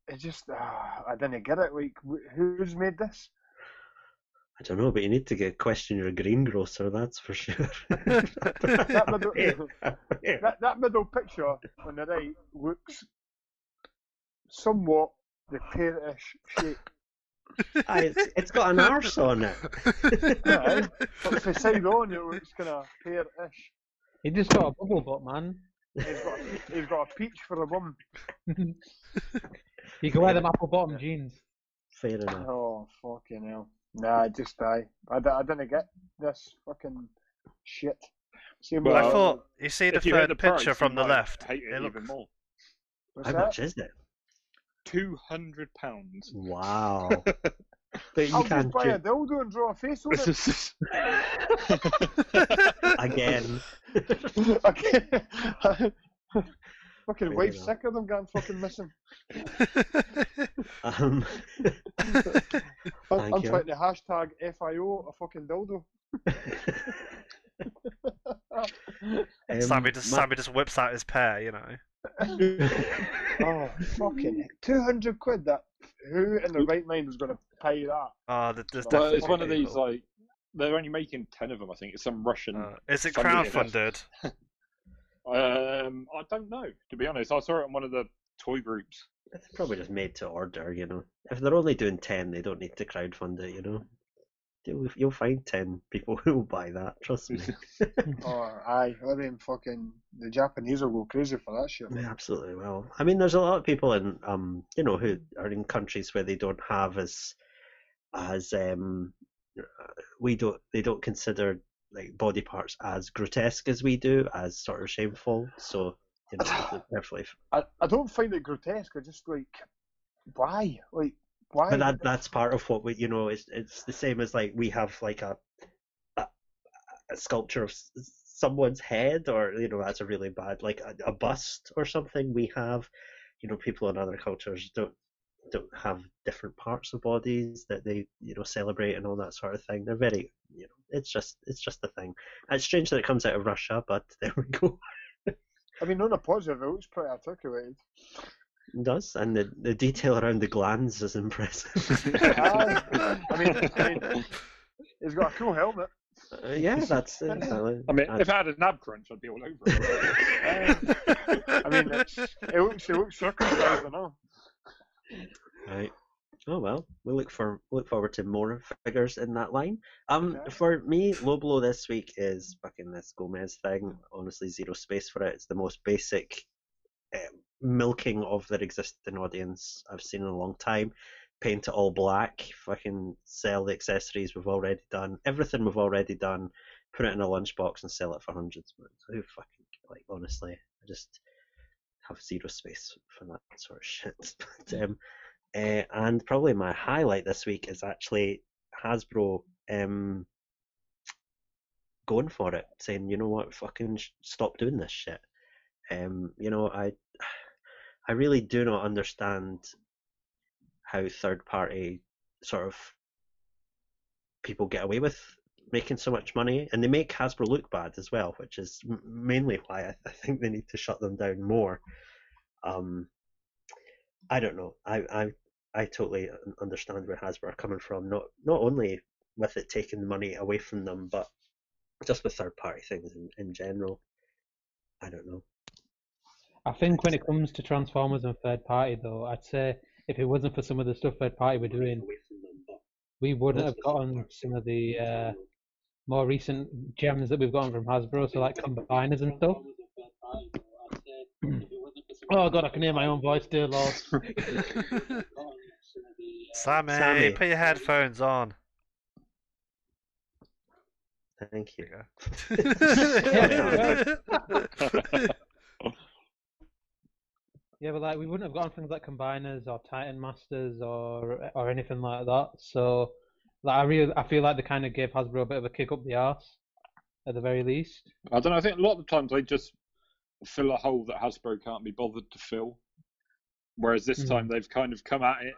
It just, uh, I didn't get it. Like, who's made this? I don't know, but you need to get question your greengrocer, that's for sure. that, middle, that, that middle picture on the right looks somewhat the pear-ish shape. Aye, it's, it's got an arse on it. Yeah, but if it's side on, it looks kind of pear-ish. He just got a bubble butt, man. He's got a, he's got a peach for a bum. You can wear them apple bottom jeans. Fair enough. Oh, fucking hell. Nah, just die. I, I didn't get this fucking shit. Same well, I thought you see the third the picture price, from the left. Hate it it even more. How that? much is it? Two hundred pounds. Wow. you I'll can just buy ju- a dildo and draw a face on it. Again. Again. Fucking Fair wife's enough. sick of them getting fucking missing. um, I'm, I'm trying to hashtag F I O a fucking dildo. um, Sammy, just, my... Sammy just whips out his pair, you know. Oh, fucking two hundred quid that. Who in their right mind was going to pay that? Uh, the, the, well, it's one of these, like, they're only making ten of them, I think. It's some Russian. Uh, is it crowdfunded? Um, I don't know, to be honest. I saw it on one of the toy groups. It's probably just made to order, you know. If they're only doing ten, they don't need to crowdfund it, you know. You'll, you'll find ten people who will buy that, trust me. Oh, aye. I mean, fucking, the Japanese will go crazy for that shit. They absolutely will. I mean, there's a lot of people in, um, you know, who are in countries where they don't have as, as, um, we don't, they don't consider like body parts as grotesque as we do, as sort of shameful. So, you know, perfectly. I, I don't find it grotesque. I just like, why, like why? But that that's part of what we, you know, it's it's the same as like we have like a a, a sculpture of someone's head, or you know, that's a really bad like a, a bust or something. We have, you know, people in other cultures don't don't have different parts of bodies that they, you know, celebrate and all that sort of thing. They're very, you know, it's just it's just a thing. And it's strange that it comes out of Russia, but there we go. I mean, on a positive, it looks pretty articulated. It does, and the the detail around the glands is impressive. I, mean, I mean, it's got a cool helmet. Uh, yeah, that's it. Exactly. I mean, if I had a nab crunch, I'd be all over it. uh, I mean, it's, it looks it looks circumcised, I know. Right. Oh well, we look for look forward to more figures in that line. Um, okay. For me, low blow this week is fucking this Gomez thing. Honestly, zero space for it. It's the most basic uh, milking of their existing audience I've seen in a long time. Paint it all black. Fucking sell the accessories we've already done. Everything we've already done. Put it in a lunchbox and sell it for hundreds. Who fucking like? Honestly, I just have zero space for that sort of shit. But, um, Uh, and probably my highlight this week is actually Hasbro um, going for it, saying, you know what, fucking sh- stop doing this shit. Um, you know, I I really do not understand how third-party sort of people get away with making so much money, and they make Hasbro look bad as well, which is m mainly why I, th I think they need to shut them down more. Um, I don't know. I I I totally understand where Hasbro are coming from. Not not only with it taking the money away from them, but just with third party things in, in general. I don't know. I think when it comes to Transformers and third party, though, I'd say if it wasn't for some of the stuff third party were doing, we wouldn't have gotten some of the uh, more recent gems that we've gotten from Hasbro, so like combiners and stuff. Oh god, I can hear my own voice, dear Lord. Sammy, Sammy, put your headphones on. Thank you. Yeah, but like we wouldn't have gotten things like combiners or Titan Masters or or anything like that. So, like I really, I feel like they kind of gave Hasbro a bit of a kick up the arse, at the very least. I don't know. I think a lot of the times they just fill a hole that Hasbro can't be bothered to fill. Whereas this mm-hmm. time they've kind of come at it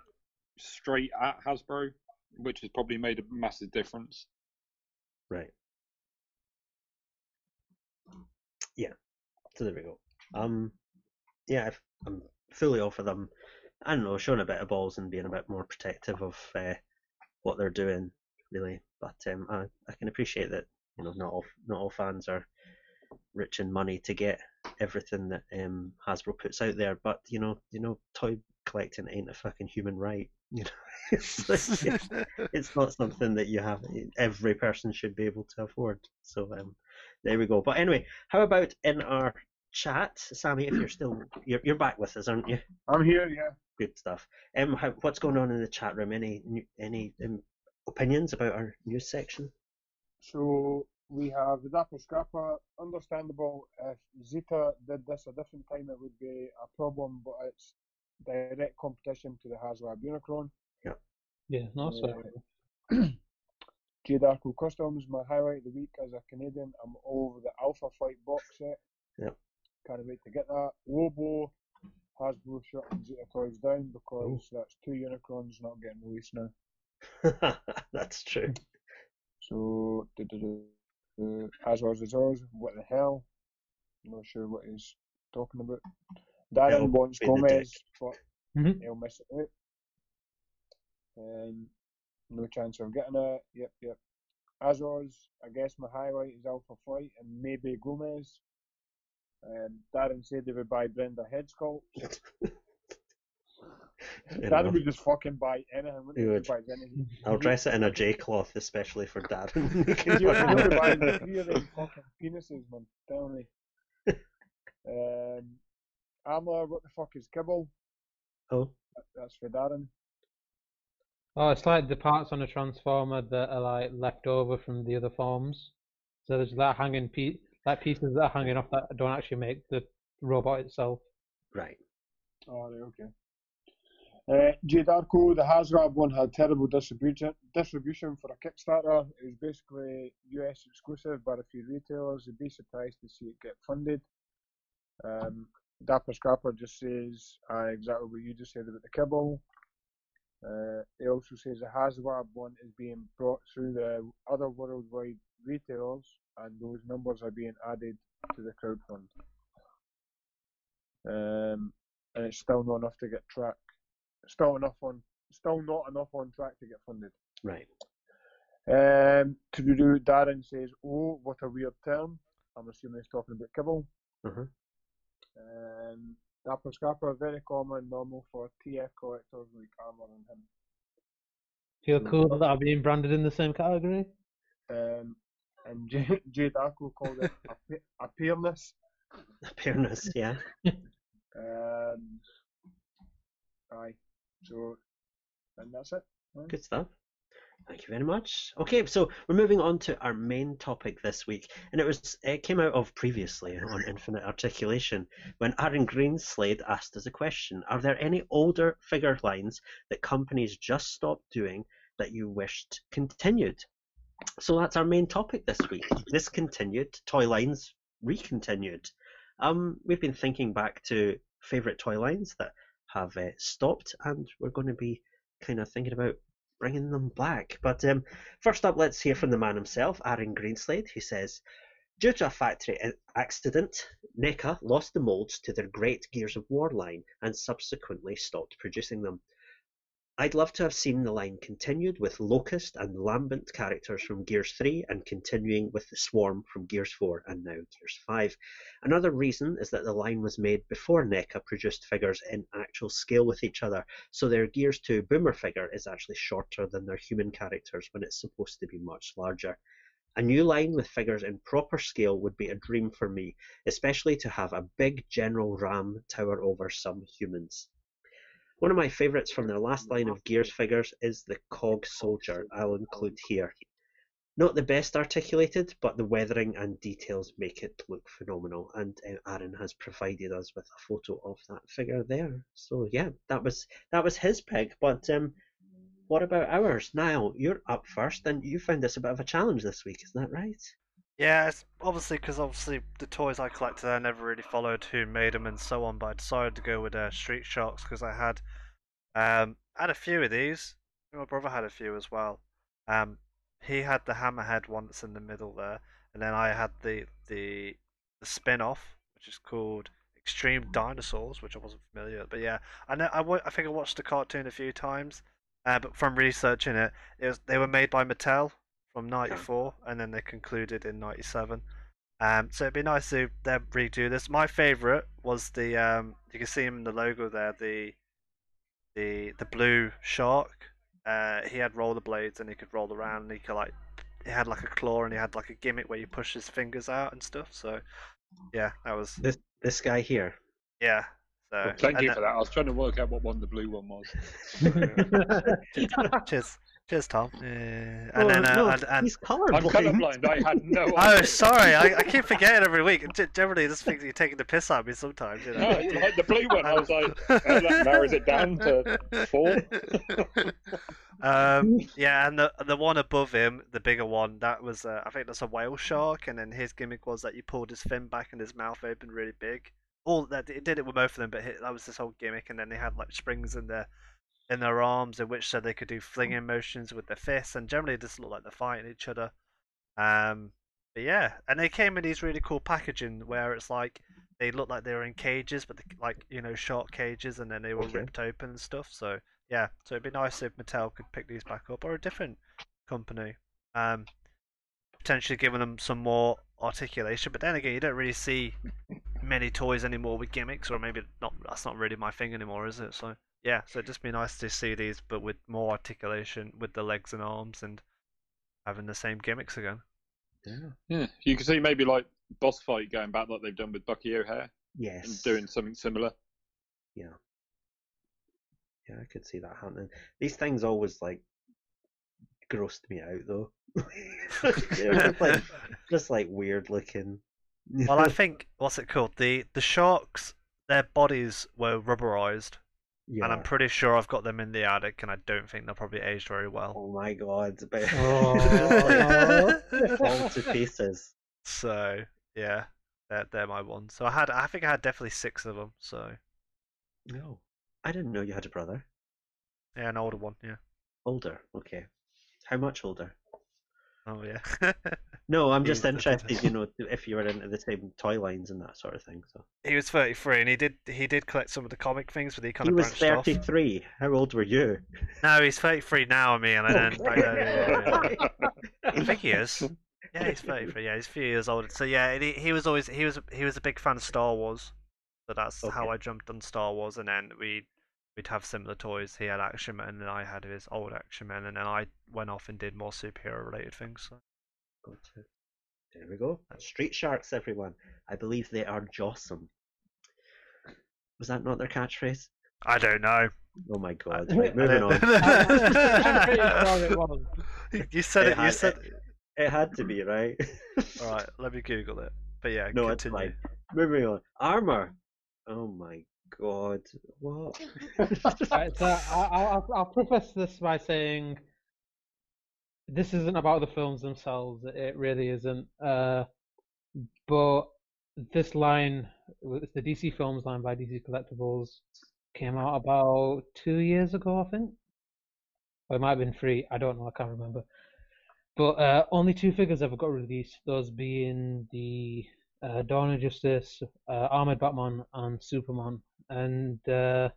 straight at Hasbro, which has probably made a massive difference. Right. Yeah. So there we go. Um. Yeah. I've, I'm fully all for them, I don't know, showing a bit of balls and being a bit more protective of uh, what they're doing, really. But um, I, I can appreciate that, you know, not all not all fans are rich in money to get everything that um, Hasbro puts out there. But you know, you know, toy collecting ain't a fucking human right. You know, it's, like, yeah, it's not something that you have. Every person should be able to afford. So um, there we go. But anyway, how about in our chat, Sammy, if you're still you're, you're back with us, aren't you? I'm here, yeah. Good stuff. Um, how, what's going on in the chat room? Any any um, opinions about our news section? So we have the Dapper Scrapper. Understandable. If Zeta did this a different time, it would be a problem, but it's direct competition to the Haslab Unicron. Yeah. Yeah. No, sorry. J-Darko Customs. My highlight of the week as a Canadian. I'm all over the Alpha Flight box set. Yeah. Can't wait to get that. Lobo, Hasbro shutting Zeta Toys down because Ooh. that's two Unicrons not getting released now. That's true. So, do, do, do, do. as well as the Zors, what the hell? I'm not sure what he's talking about. Darren wants Gomez, but mm-hmm. he'll miss it out. Um, no chance of getting it. Yep, yep. Azores, I guess my highlight is Alpha Flight and maybe Gomez. Um, Darren said they would buy Brenda head sculpts. Darren would just fucking buy anything. He would. Buy anything. I'll dress it in a J cloth, especially for Darren. You would be buying three of them fucking penises, man. Tell me. Um, Amla, what the fuck is Kibble? Oh, that's for Darren. Oh, it's like the parts on a Transformer that are like left over from the other forms. So there's that hanging piece. That pieces that are hanging off that don't actually make the robot itself. Right. Oh, okay. Uh, J. Darko, the Hasbro one had terrible distribution distribution for a Kickstarter. It was basically U S exclusive, but a few retailers. You'd be surprised to see it get funded. Um, Dapper Scrapper just says uh, exactly what you just said about the Kibble. Uh, he also says the Haslab one is being brought through the other worldwide retailers, and those numbers are being added to the crowdfund. Um, and it's still not enough to get track. Still enough on. Still not enough on track to get funded. Right. Um, to do Darren says, "Oh, what a weird term." I'm assuming he's talking about Kibble. Mm-hmm. Um, Dapper Scrapper, very common, normal for T F collectors like Armour and him. Feel cool that are being branded in the same category? Um, and J, J Darko called it a peerness. A peerness, yeah. um, aye, so, and that's it. Right. Good stuff. Thank you very much. Okay, so we're moving on to our main topic this week, and it was it came out of previously on Infinite Articulation when Aaron Greenslade asked us a question: are there any older figure lines that companies just stopped doing that you wished continued? So that's our main topic this week: discontinued toy lines, recontinued. Um, we've been thinking back to favourite toy lines that have uh, stopped, and we're going to be kind of thinking about bringing them back. But um, first up, let's hear from the man himself, Aaron Greenslade, who says, due to a factory accident, NECA lost the molds to their Great Gears of War line and subsequently stopped producing them. I'd love to have seen the line continued with Locust and Lambent characters from Gears three and continuing with the Swarm from Gears four and now Gears five. Another reason is that the line was made before NECA produced figures in actual scale with each other, so their Gears two Boomer figure is actually shorter than their human characters when it's supposed to be much larger. A new line with figures in proper scale would be a dream for me, especially to have a big General Ram tower over some humans. One of my favourites from their last line of Gears figures is the Cog Soldier, I'll include here. Not the best articulated, but the weathering and details make it look phenomenal, and Aaron has provided us with a photo of that figure there. So yeah, that was that was his pick, but um, what about ours? Niall, you're up first, and you found this a bit of a challenge this week, isn't that right? Yeah, it's obviously because obviously the toys I collected, I never really followed who made them and so on, but I decided to go with uh, Street Sharks because I had um had a few of these. My brother had a few as well. Um, he had the Hammerhead one that's in the middle there, and then I had the the, the spin-off which is called Extreme Dinosaurs, which I wasn't familiar with. But yeah, I know I, w I think I watched the cartoon a few times, uh, but from researching it, it was, they were made by Mattel. From ninety-four, and then they concluded in ninety-seven. Um, so it'd be nice to then redo this. My favourite was the um, you can see him in the logo there, the the the blue shark. Uh, he had rollerblades and he could roll around, and he could like he had like a claw, and he had like a gimmick where you push his fingers out and stuff. So yeah, that was this this guy here. Yeah. So well, thank you for that. I was trying to work out what one the blue one was. Cheers. Cheers, Tom. Uh, and oh, then, uh, no, and, and... he's colorblind. I'm colorblind. I had no idea. Oh, sorry. I, I keep forgetting every week. G generally, this thing's you're taking the piss out of me sometimes. You know? No, you like the blue one. I was like, oh, that narrows it down to four. um, yeah, and the the one above him, the bigger one, that was uh, I think that's a whale shark. And then his gimmick was that you pulled his fin back and his mouth opened really big. All that it did it with both of them, but it, that was this whole gimmick. And then they had like springs in there. In their arms, in which so they could do flinging motions with their fists, and generally it just looked like they're fighting each other. Um, but yeah, and they came in these really cool packaging where it's like they looked like they were in cages, but they, like you know, shark cages, and then they were okay. ripped open and stuff. So yeah, so it'd be nice if Mattel could pick these back up, or a different company, um, potentially giving them some more articulation. But then again, you don't really see many toys anymore with gimmicks, or maybe not. That's not really my thing anymore, is it? So. Yeah, so it'd just be nice to see these, but with more articulation with the legs and arms and having the same gimmicks again. Yeah. Yeah. You can see maybe like boss fight going back like they've done with Bucky O'Hare. Yes. And doing something similar. Yeah. Yeah, I could see that happening. These things always like grossed me out though. just, like, just like weird looking. Well, I think, what's it called? The, the sharks, their bodies were rubberized. Yeah. And I'm pretty sure I've got them in the attic, and I don't think they'll probably age very well. Oh my god! But... oh, fall to pieces. So yeah, they're they're my one. So I had, I think I had definitely six of them. So no, I didn't know you had a brother. Yeah, an older one. Yeah, older. Okay, how much older? Oh yeah. No, I'm just interested, you know, if you were into the same toy lines and that sort of thing. So he was thirty-three, and he did he did collect some of the comic things, but he kind he of branched off. He was thirty-three. Off. How old were you? No, he's thirty-three now. I mean, and then oh, yeah, yeah, yeah. I think he is. Yeah, he's thirty-three. Yeah, he's a few years older. So yeah, he he was always he was he was a big fan of Star Wars, so that's okay. how I jumped on Star Wars, and then we. We'd have similar toys. He had Action Man, and then I had his old Action Man, and then I went off and did more superhero-related things. So. Gotcha. There we go. That's Street Sharks, everyone. I believe they are jawsome. Was that not their catchphrase? I don't know. Oh my god! Right, moving on. You said it. it had, you said it, it had to be right. All right, let me Google it. But yeah, no, it's fine. Moving on. Armor. Oh my god. God, what? Right, so I, I'll, I'll preface this by saying this isn't about the films themselves. It really isn't. Uh, but this line, it's the D C Films line by D C Collectibles, came out about two years ago, I think. Or it might have been free. I don't know. I can't remember. But uh, only two figures ever got released. Those being the uh, Dawn of Justice, uh, Armored Batman, and Superman. And uh,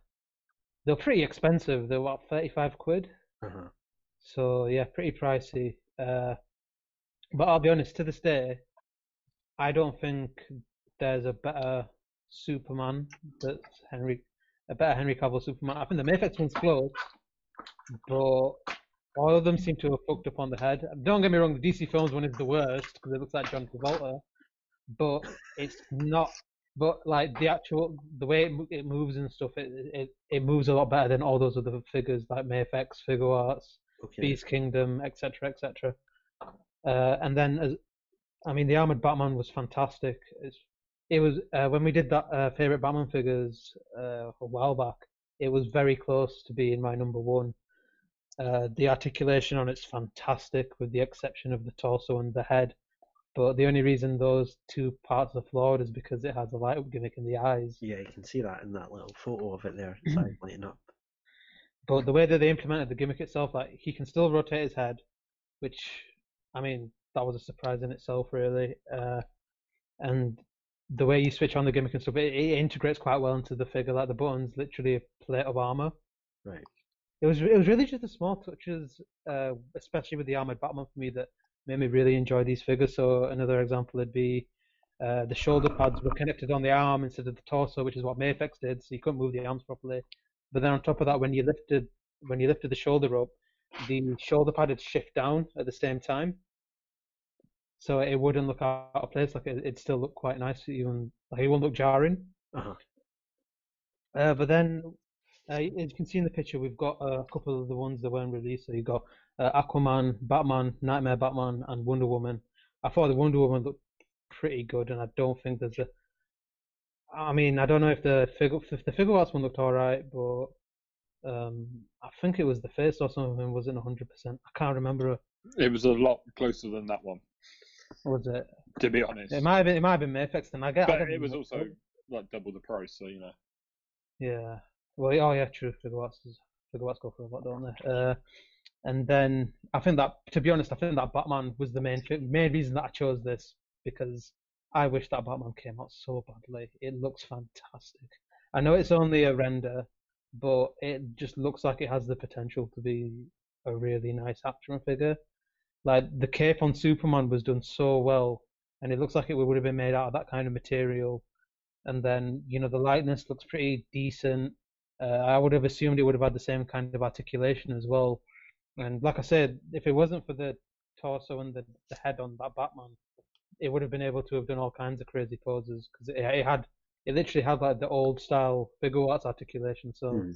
they're pretty expensive. They're what, thirty-five quid. Uh-huh. So yeah, pretty pricey. Uh, but I'll be honest. To this day, I don't think there's a better Superman that's Henry, a better Henry Cavill Superman. I think the Mayfix one's close, but all of them seem to have fucked up on the head. Don't get me wrong, the D C Films one is the worst because it looks like John Travolta, but it's not. But like the actual, the way it, it moves and stuff, it, it it moves a lot better than all those other figures like Mayfix, Figure Arts, okay, Beast Kingdom, et cetera, et cetera. Uh, and then, as, I mean, the Armored Batman was fantastic. It's, it was uh, when we did that uh, favorite Batman figures uh, a while back. It was very close to being my number one. Uh, the articulation on it's fantastic, with the exception of the torso and the head. But the only reason those two parts are flawed is because it has a light up gimmick in the eyes. Yeah, you can see that in that little photo of it there, it's like lighting up. But the way that they implemented the gimmick itself, like he can still rotate his head, which, I mean, that was a surprise in itself, really. Uh, and the way you switch on the gimmick and stuff, it, it integrates quite well into the figure. Like the button's literally a plate of armor. Right. It was it was really just the small touches, uh, especially with the Armored Batman for me, that made me really enjoy these figures. So another example would be uh, the shoulder pads were connected on the arm instead of the torso, which is what Mayfix did, so you couldn't move the arms properly. But then on top of that, when you lifted when you lifted the shoulder up, the shoulder pad would shift down at the same time, so it wouldn't look out of place. Like it, it'd still look quite nice, even like it wouldn't look jarring. Uh-huh. Uh, but then, uh, as you can see in the picture, we've got uh, a couple of the ones that weren't released. So you got uh, Aquaman, Batman, Nightmare Batman, and Wonder Woman. I thought the Wonder Woman looked pretty good, and I don't think there's a. I mean, I don't know if the figure if the figure arts one looked alright, but um, I think it was the face or something wasn't one hundred percent. I can't remember. It was a lot closer than that one. Was it? To be honest, it might have been, it might have been Mayfix, and I get. But I it was also up. Like double the price, so you know. Yeah. Well, oh yeah, true. Figuarts go for a lot, don't they? Uh, and then I think that, to be honest, I think that Batman was the main main reason that I chose this, because I wish that Batman came out so badly. It looks fantastic. I know it's only a render, but it just looks like it has the potential to be a really nice action figure. Like the cape on Superman was done so well, and it looks like it would have been made out of that kind of material. And then, you know, the lightness looks pretty decent. Uh, I would have assumed it would have had the same kind of articulation as well. And like I said, if it wasn't for the torso and the, the head on that Batman, it would have been able to have done all kinds of crazy poses, because it, it had, it literally had like the old style figure arts articulation. So. Mm.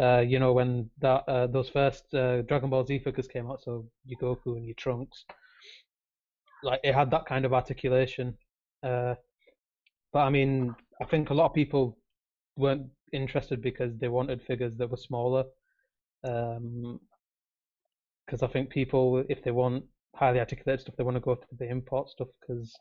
Uh, you know, when that uh, those first uh, Dragon Ball Z figures came out, so your Goku and your Trunks, like it had that kind of articulation. Uh, but I mean, I think a lot of people weren't interested because they wanted figures that were smaller. Because um, I think people, if they want highly articulated stuff, they want to go to the import stuff. Because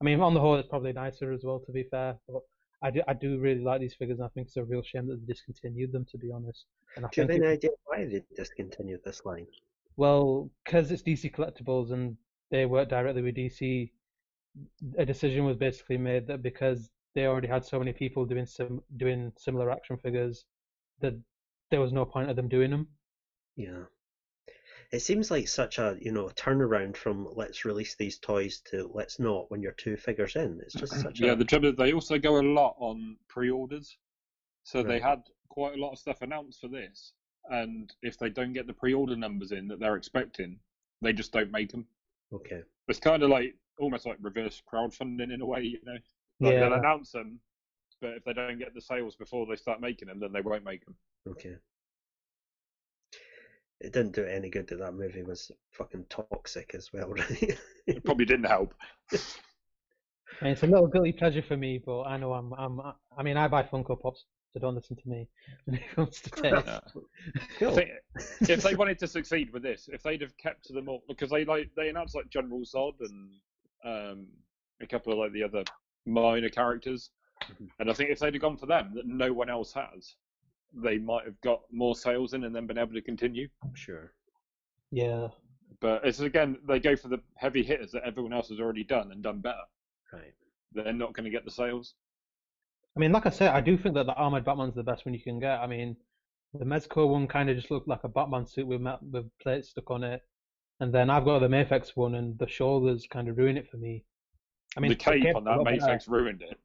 I mean, on the whole, it's probably nicer as well, to be fair. But I do, I do really like these figures, and I think it's a real shame that they discontinued them, to be honest. And I do think you have any it, idea why they discontinued this line? Well, because it's D C Collectibles and they work directly with D C, a decision was basically made that because they already had so many people doing sim, doing similar action figures, that there was no point of them doing them. Yeah. It seems like such a, you know, turnaround from let's release these toys to let's not when you're two figures in. It's just such yeah, a... Yeah, the trouble is they also go a lot on pre-orders. So right. They had quite a lot of stuff announced for this. And if they don't get the pre-order numbers in that they're expecting, they just don't make them. Okay. It's kind of like, almost like reverse crowdfunding in a way, you know. Like yeah. They'll announce them, but if they don't get the sales before they start making them, then they won't make them. Okay. It didn't do it any good that that movie was fucking toxic as well, really. It probably didn't help. And it's a little guilty pleasure for me, but I know I'm, I'm, I mean, I buy Funko Pops, so don't listen to me when it comes to taste. Yeah. Cool. I think if they wanted to succeed with this, if they'd have kept to them all, because they like they announced like General Zod and um, a couple of like the other minor characters, and I think if they'd have gone for them, that no one else has, they might have got more sales in and then been able to continue. I'm sure. Yeah. But it's, again, they go for the heavy hitters that everyone else has already done and done better. Right. They're not going to get the sales. I mean, like I said, I do think that the Armoured Batman's the best one you can get. I mean, the Mezco one kind of just looked like a Batman suit with, with plates stuck on it. And then I've got the Mafex one, and the shoulders kind of ruined it for me. I mean, the cape on that Mafex ruined it.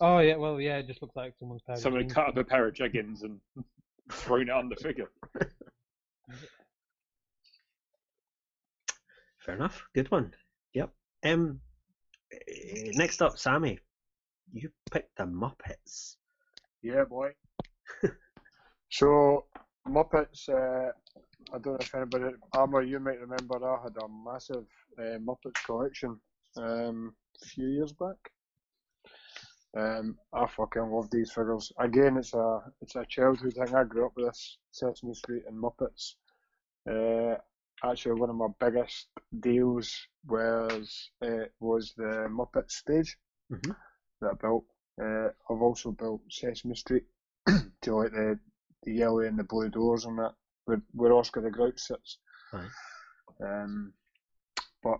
Oh, yeah, well, yeah, it just looks like someone's pair of jeggings. Someone cut up a pair of jeggings and thrown it on the figure. Fair enough. Good one. Yep. Um. Next up, Sammy. You picked the Muppets. Yeah, boy. So, Muppets, uh, I don't know if anybody... Armour, you might remember I had a massive uh, Muppets collection um, a few years back. Um, I fucking love these figures. Again, it's a it's a childhood thing. I grew up with this, Sesame Street and Muppets. Uh, actually, one of my biggest deals was uh, was the Muppet stage mm-hmm. that I built. Uh, I've also built Sesame Street to like the the yellow and the blue doors and that, where, where Oscar the Grouch sits. Right. Um, but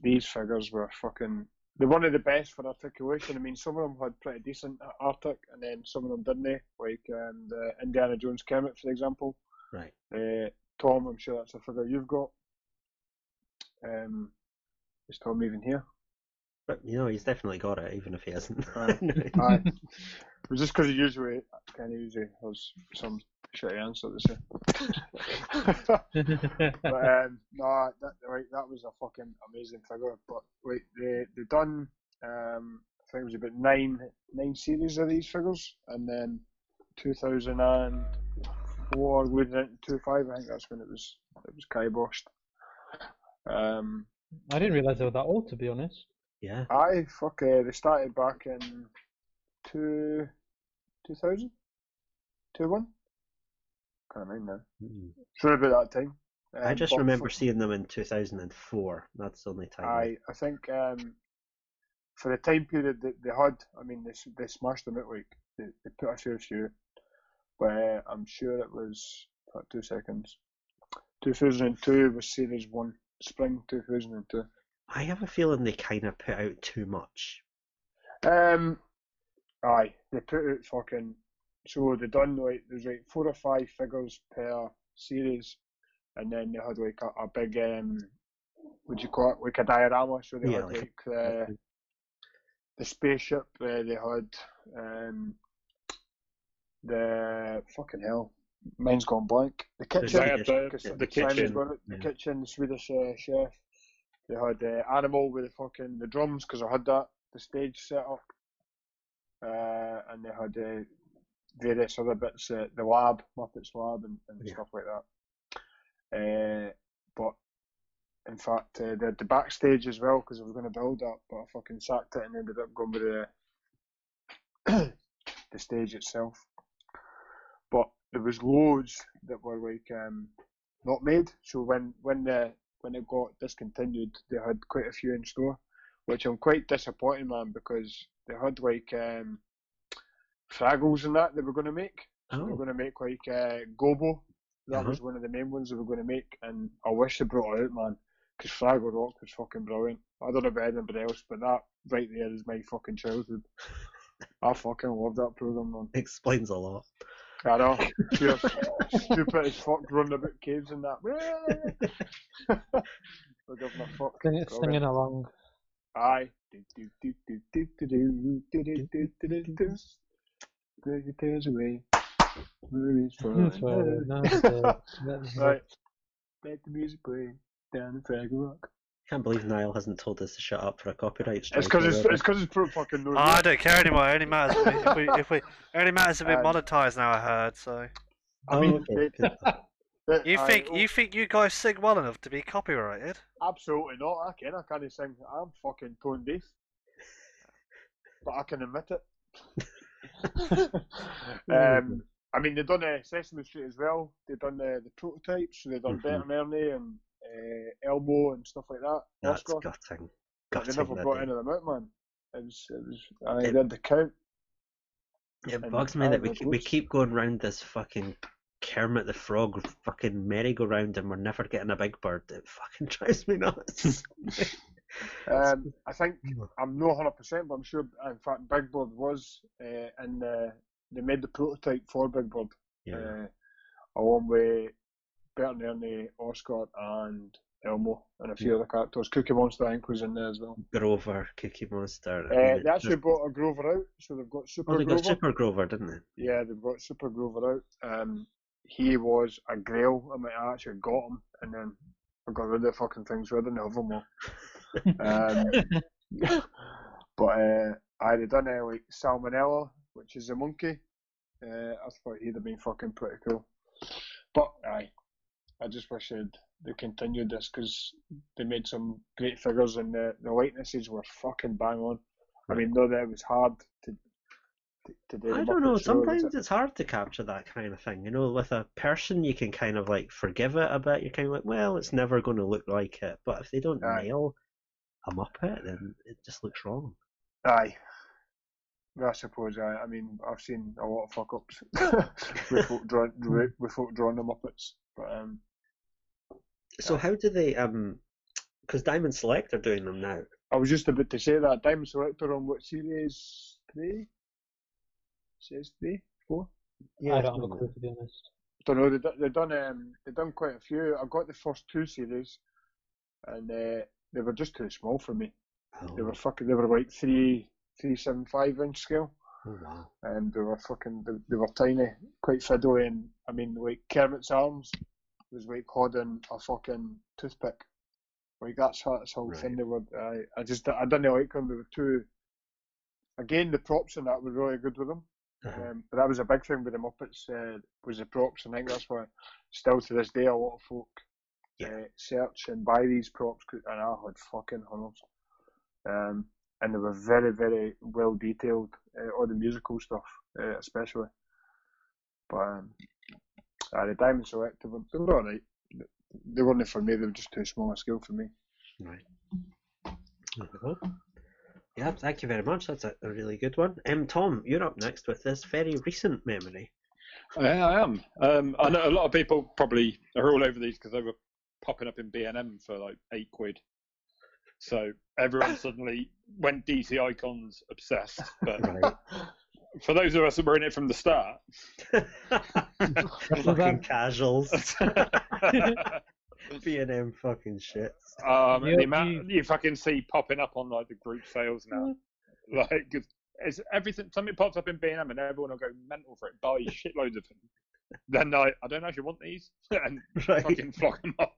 these figures were fucking. They're one of the best for articulation. I mean, some of them had pretty decent artic, and then some of them didn't. Like um, the Indiana Jones Kermit, for example. Right. Uh, Tom, I'm sure that's a figure you've got. Um, is Tom even here? But you know, he's definitely got it, even if he hasn't. Aye. Aye. It was just because he usually kind of usually has some shitty answer to say. But um, nah, that right, that was a fucking amazing figure. But like they they done, um, I think it was about nine nine series of these figures, and then two thousand four leading into two thousand five, I think that's when it was it was kiboshed. Um, I didn't realise they were that old, to be honest. Yeah. Aye, fuck it. Uh, they started back in two, two thousand, two one. Can't remember now. Mm. Sure about that time. Um, I just remember for, seeing them in two thousand and four. That's the only time. Aye, I think um, for the time period that they had, I mean, they they smashed them out like they, they put a fair few. But uh, I'm sure it was about two seconds. Two thousand and two was series one, spring two thousand and two. I have a feeling they kind of put out too much. Um, aye, they put out fucking. So they done like there's like four or five figures per series, and then they had like a, a big um, would you call it like a diorama? So they yeah, had like, like the, the spaceship. Uh, they had um, the fucking hell. Mine's gone blank. The kitchen. The, the, the kitchen. Gone, the yeah. kitchen. The Swedish uh, chef. They had uh, Animal with the fucking the drums because I had that the stage set up, uh, and they had uh, various other bits, uh, the lab, Muppets lab, and, and yeah. stuff like that. Uh, but in fact, uh, they had the backstage as well because I was going to build that, but I fucking sacked it and ended up going with the the stage itself. But there was loads that were like um, not made. So when when the when it got discontinued, they had quite a few in store, which I'm quite disappointed, man, because they had like um, Fraggles and that they were going to make. Oh. They were going to make like uh, Gobo. That uh-huh. was one of the main ones they were going to make, and I wish they brought it out, man, because Fraggle Rock was fucking brilliant. I don't know about anybody else, but that right there is my fucking childhood. I fucking love that program, man. It explains a lot. I know, pure stupid as fuck running about caves and that. We're giving a fuck. Sing it, singing along. Aye. Take your tears away. Movies for right. Let the music play down in Fraggle Rock. I can't believe Niall hasn't told us to shut up for a copyright strike. It's because it's, it's, it's pro fucking no. Oh, I don't care anymore. It only matters if we, if we it only matters if we um, monetise now. I heard so. I oh, mean, okay. they, they, you I, think oh, you think you guys sing well enough to be copyrighted? Absolutely not. I can. I can't sing. I'm fucking tone deaf, but I can admit it. um, I mean, they've done uh, Sesame Street as well. They've done uh, the prototypes. They've done mm-hmm. Ben and Ernie and. Uh, Elmo and stuff like that. That's Oscar. gutting. gutting they never brought any of them out, man. It was, it was, I mean, it, they had the count. It bugs me that we keep, we keep going round this fucking Kermit the Frog fucking merry-go-round and we're never getting a big bird. It fucking drives me nuts. um, I think, I'm not one hundred percent, but I'm sure, in fact, Big Bird was uh, in the, they made the prototype for Big Bird. Yeah. Uh, along with Bert and Ernie, Oscar and Elmo and a few yeah. other characters. Cookie Monster, I think, was in there as well. Grover, Cookie Monster. Uh, they actually just... bought a Grover out, so they've got Super oh, they Grover. they got Super Grover, didn't they? Yeah, they've got Super Grover out. Um, he was a grail. I mean, I actually got him, and then I got rid of the fucking things, so I didn't have him more. um, but uh, I had done uh, like Salmonella, which is a monkey. Uh, I thought he'd have been fucking pretty cool. But aye, I just wish they'd they continued this because they made some great figures and the, the likenesses were fucking bang on. I mean, no, that it was hard to to, to do. I don't know. Sometimes it's hard to capture that kind of thing. You know, with a person, you can kind of like forgive it a bit. You're kind of like, well, it's never going to look like it. But if they don't aye. nail a Muppet, then it just looks wrong. Aye. I suppose I. I mean, I've seen a lot of fuck ups with folk drawing the Muppets. But um, so yeah. how do they? Um, because Diamond Select are doing them now. I was just about to say that Diamond Select are on what series? Three? Series three, four? Yeah, I don't have a clue to be honest. Don't know. They they done um they done quite a few. I got the first two series, and uh, they were just too small for me. Oh. They were fucking. They were like three. three seven five inch scale, oh, wow. and they were fucking, they, they were tiny, quite fiddly, and I mean, like Kermit's arms was like holding a fucking toothpick, like that's how that's how right. thin they were. I, I just I didn't like them. They were too. Again, the props and that were really good with them, uh-huh. um, but that was a big thing with the Muppets uh, was the props, and I think that's why still to this day a lot of folk yeah. uh, search and buy these props, and I had fucking hunters. Um. And they were very, very well detailed, uh, all the musical stuff, uh, especially. But um, uh, the Diamond Select, they were, they were alright. They weren't for me, they were just too small a scale for me. Right. Yeah, thank you very much. That's a, a really good one. Um, Tom, you're up next with this very recent memory. Yeah, I am. Um, I know a lot of people probably are all over these because they were popping up in B and M for like eight quid. So everyone suddenly went D C Icons obsessed. But right. for those of us that were in it from the start, fucking casuals, B and M fucking shit. Um, yep. the amount you fucking see popping up on like the group sales now, like it's, it's everything. Something pops up in B and M and everyone will go mental for it, buy shitloads of them. Then I, I don't actually want these, and right. fucking flock them up.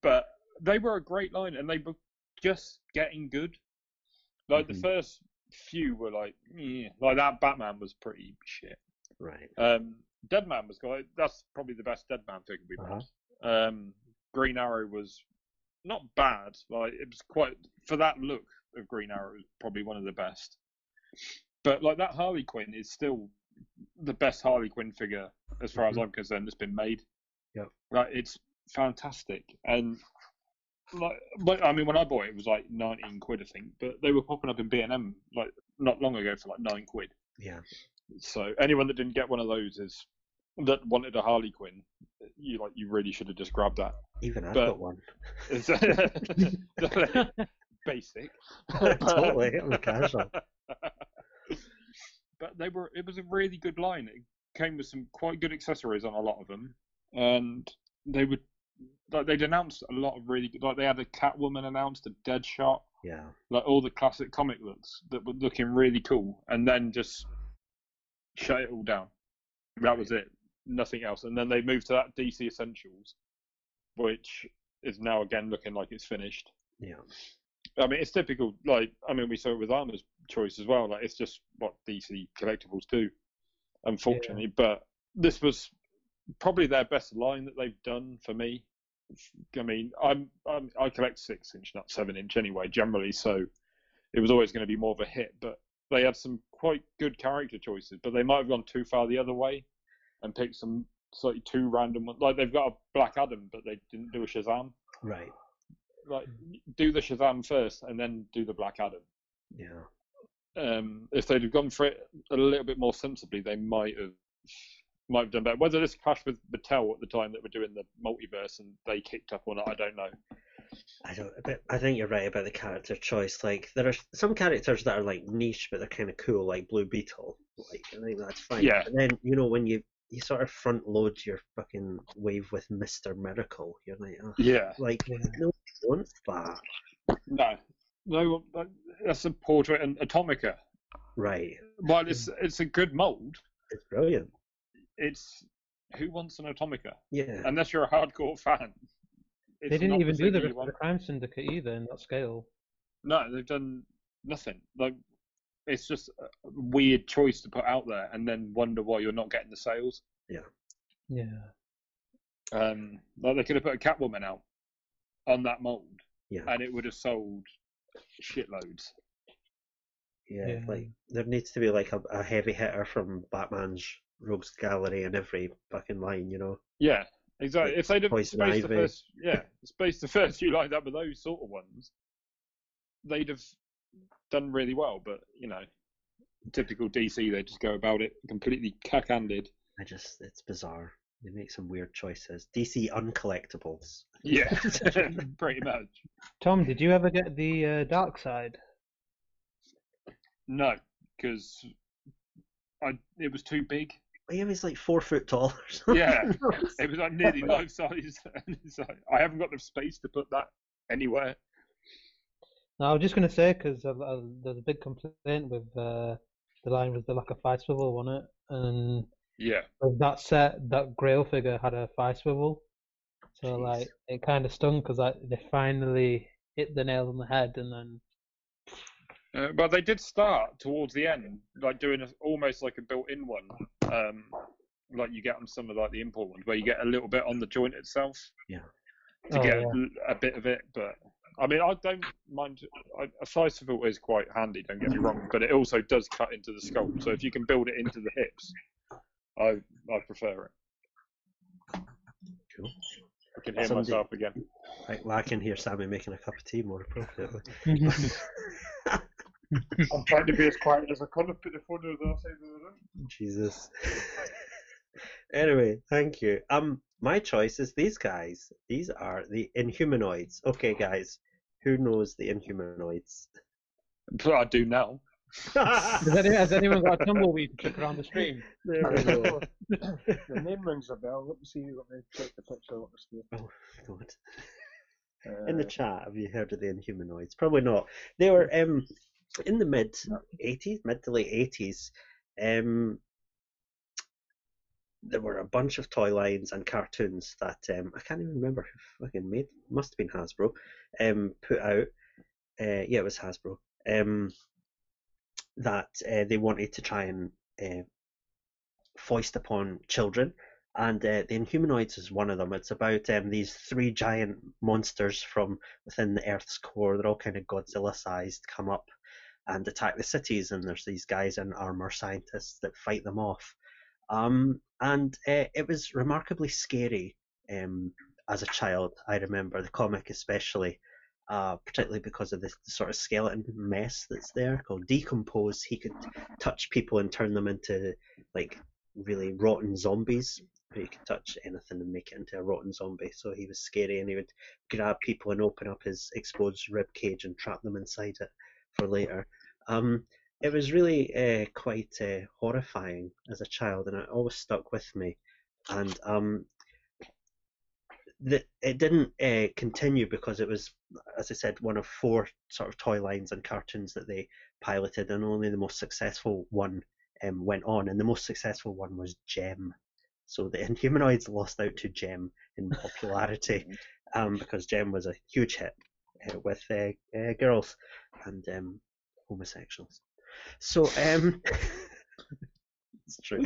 But they were a great line, and they were just getting good. Like mm-hmm. the first few were like, yeah. like that Batman was pretty shit. Right. Um, Deadman was good. That's probably the best Deadman figure we've had. Uh-huh. Um, Green Arrow was not bad. Like it was quite for that look of Green Arrow, it was probably one of the best. But like that Harley Quinn is still the best Harley Quinn figure as far mm-hmm. as I'm concerned that's been made. Yeah. Like it's fantastic and. Like, like, I mean, when I bought it, it was like nineteen quid, I think. But they were popping up in B and M like not long ago for like nine quid. Yeah. So anyone that didn't get one of those is that wanted a Harley Quinn. You like, you really should have just grabbed that. Even I got one. It's, basic. Totally, I'm casual. But they were. It was a really good line. It came with some quite good accessories on a lot of them, and they would. Like they'd announced a lot of really good, like they had a Catwoman announced, a Deadshot, yeah, like all the classic comic looks that were looking really cool, and then just shut it all down. That was it, nothing else. And then they moved to that D C Essentials, which is now again looking like it's finished. Yeah, I mean it's typical. Like I mean we saw it with Armor's Choice as well. Like it's just what D C collectibles do, unfortunately. Yeah. But this was probably their best line that they've done for me. I mean, I'm, I'm I collect six inch, not seven inch anyway, generally. So it was always going to be more of a hit. But they had some quite good character choices, but they might have gone too far the other way and picked some slightly too random ones. Like they've got a Black Adam, but they didn't do a Shazam. Right. Like do the Shazam first and then do the Black Adam. Yeah. um, if they'd have gone for it a little bit more sensibly, they might have might have done better. Whether this clashed with Mattel at the time that were doing the multiverse and they kicked up or not, I don't know. I don't. But I think you're right about the character choice. Like, there are some characters that are like niche, but they're kind of cool, like Blue Beetle. Like, I think that's fine. Yeah. But then, you know, when you you sort of front load your fucking wave with Mister Miracle, you're like, oh, yeah, like no one wants that. No, no, that's a Portrait and Atomica. Right. Well, it's it's a good mold. It's brilliant. It's who wants an Atomica? Yeah. Unless you're a hardcore fan. It's they didn't even do the, the Crime Syndicate either in that scale. No, they've done nothing. Like, it's just a weird choice to put out there, and then wonder why you're not getting the sales. Yeah, yeah. Um, like they could have put a Catwoman out on that mold, yeah, and it would have sold shitloads. Yeah, yeah. Like there needs to be like a, a heavy hitter from Batman's Rogues Gallery in every fucking line, you know. Yeah. Exactly. If they'd have spaced the first, yeah, spaced the first few like that with those sort of ones, they'd have done really well. But you know, typical D C, they just go about it completely cack-handed. I just, it's bizarre. They make some weird choices. D C uncollectibles. Yeah, pretty much. Tom, did you ever get the uh, Dark Side? No, because I it was too big. He was like four foot tall or something. Yeah, it was like nearly life size. Like, I haven't got enough space to put that anywhere. No, I was just going to say, because there's a big complaint with uh, the line was the lack of five swivel, wasn't it? And yeah, with that set, that Grail figure had a five swivel. So Jeez. Like it kind of stung because like, they finally hit the nail on the head and then... Uh, but they did start towards the end, like doing a, almost like a built-in one, um, like you get on some of like the import ones, where you get a little bit on the joint itself, yeah, to oh, get yeah. a, a bit of it. But I mean, I don't mind. I, a size swivel is quite handy. Don't get me wrong, but it also does cut into the skull. So if you can build it into the hips, I I prefer it. Cool. I can hear Somebody, myself again. Right, well, I can hear Sammy making a cup of tea more appropriately. I'm trying to be as quiet as I could. I put the phone on the other side of the room. Jesus. Anyway, thank you. Um, my choice is these guys. These are the Inhumanoids. Okay, guys, who knows the Inhumanoids? I do now. Has, anyone, has anyone got a tumbleweed to kick around the stream? There we go. The name rings a bell. Let me see. Let me check the picture. Let me see. Oh God. Uh, In the chat, have you heard of the Inhumanoids? Probably not. They were um. in the mid eighties, mid to late eighties, um, there were a bunch of toy lines and cartoons that um, I can't even remember who fucking made. Must have been Hasbro. Um, put out. Uh, yeah, it was Hasbro. Um, that uh, they wanted to try and uh, foist upon children, and uh, the Inhumanoids is one of them. It's about um, these three giant monsters from within the Earth's core. They're all kind of Godzilla-sized. Come up and attack the cities, and there's these guys in armour, scientists that fight them off. Um, and uh, it was remarkably scary um, as a child, I remember, the comic especially, uh, particularly because of the sort of skeleton mess that's there called Decompose. He could touch people and turn them into, like, really rotten zombies. He could touch anything and make it into a rotten zombie, so he was scary, and he would grab people and open up his exposed rib cage and trap them inside it for later. Um, it was really uh, quite uh, horrifying as a child, and it always stuck with me. And um, the, it didn't uh, continue because it was, as I said, one of four sort of toy lines and cartoons that they piloted, and only the most successful one um, went on, and the most successful one was Gem. So the Inhumanoids lost out to Gem in popularity um, because Gem was a huge hit. Uh, with uh, uh, girls and um, homosexuals, so um, it's true.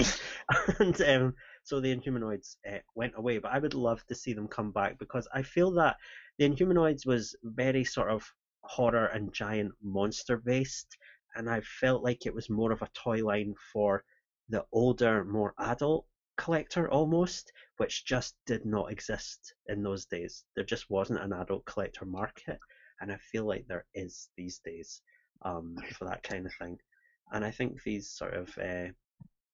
And um, so the Inhumanoids uh, went away, but I would love to see them come back because I feel that the Inhumanoids was very sort of horror and giant monster based, and I felt like it was more of a toy line for the older, more adult collector almost, which just did not exist in those days. There just wasn't an adult collector market, and I feel like there is these days um, for that kind of thing. And I think these sort of uh,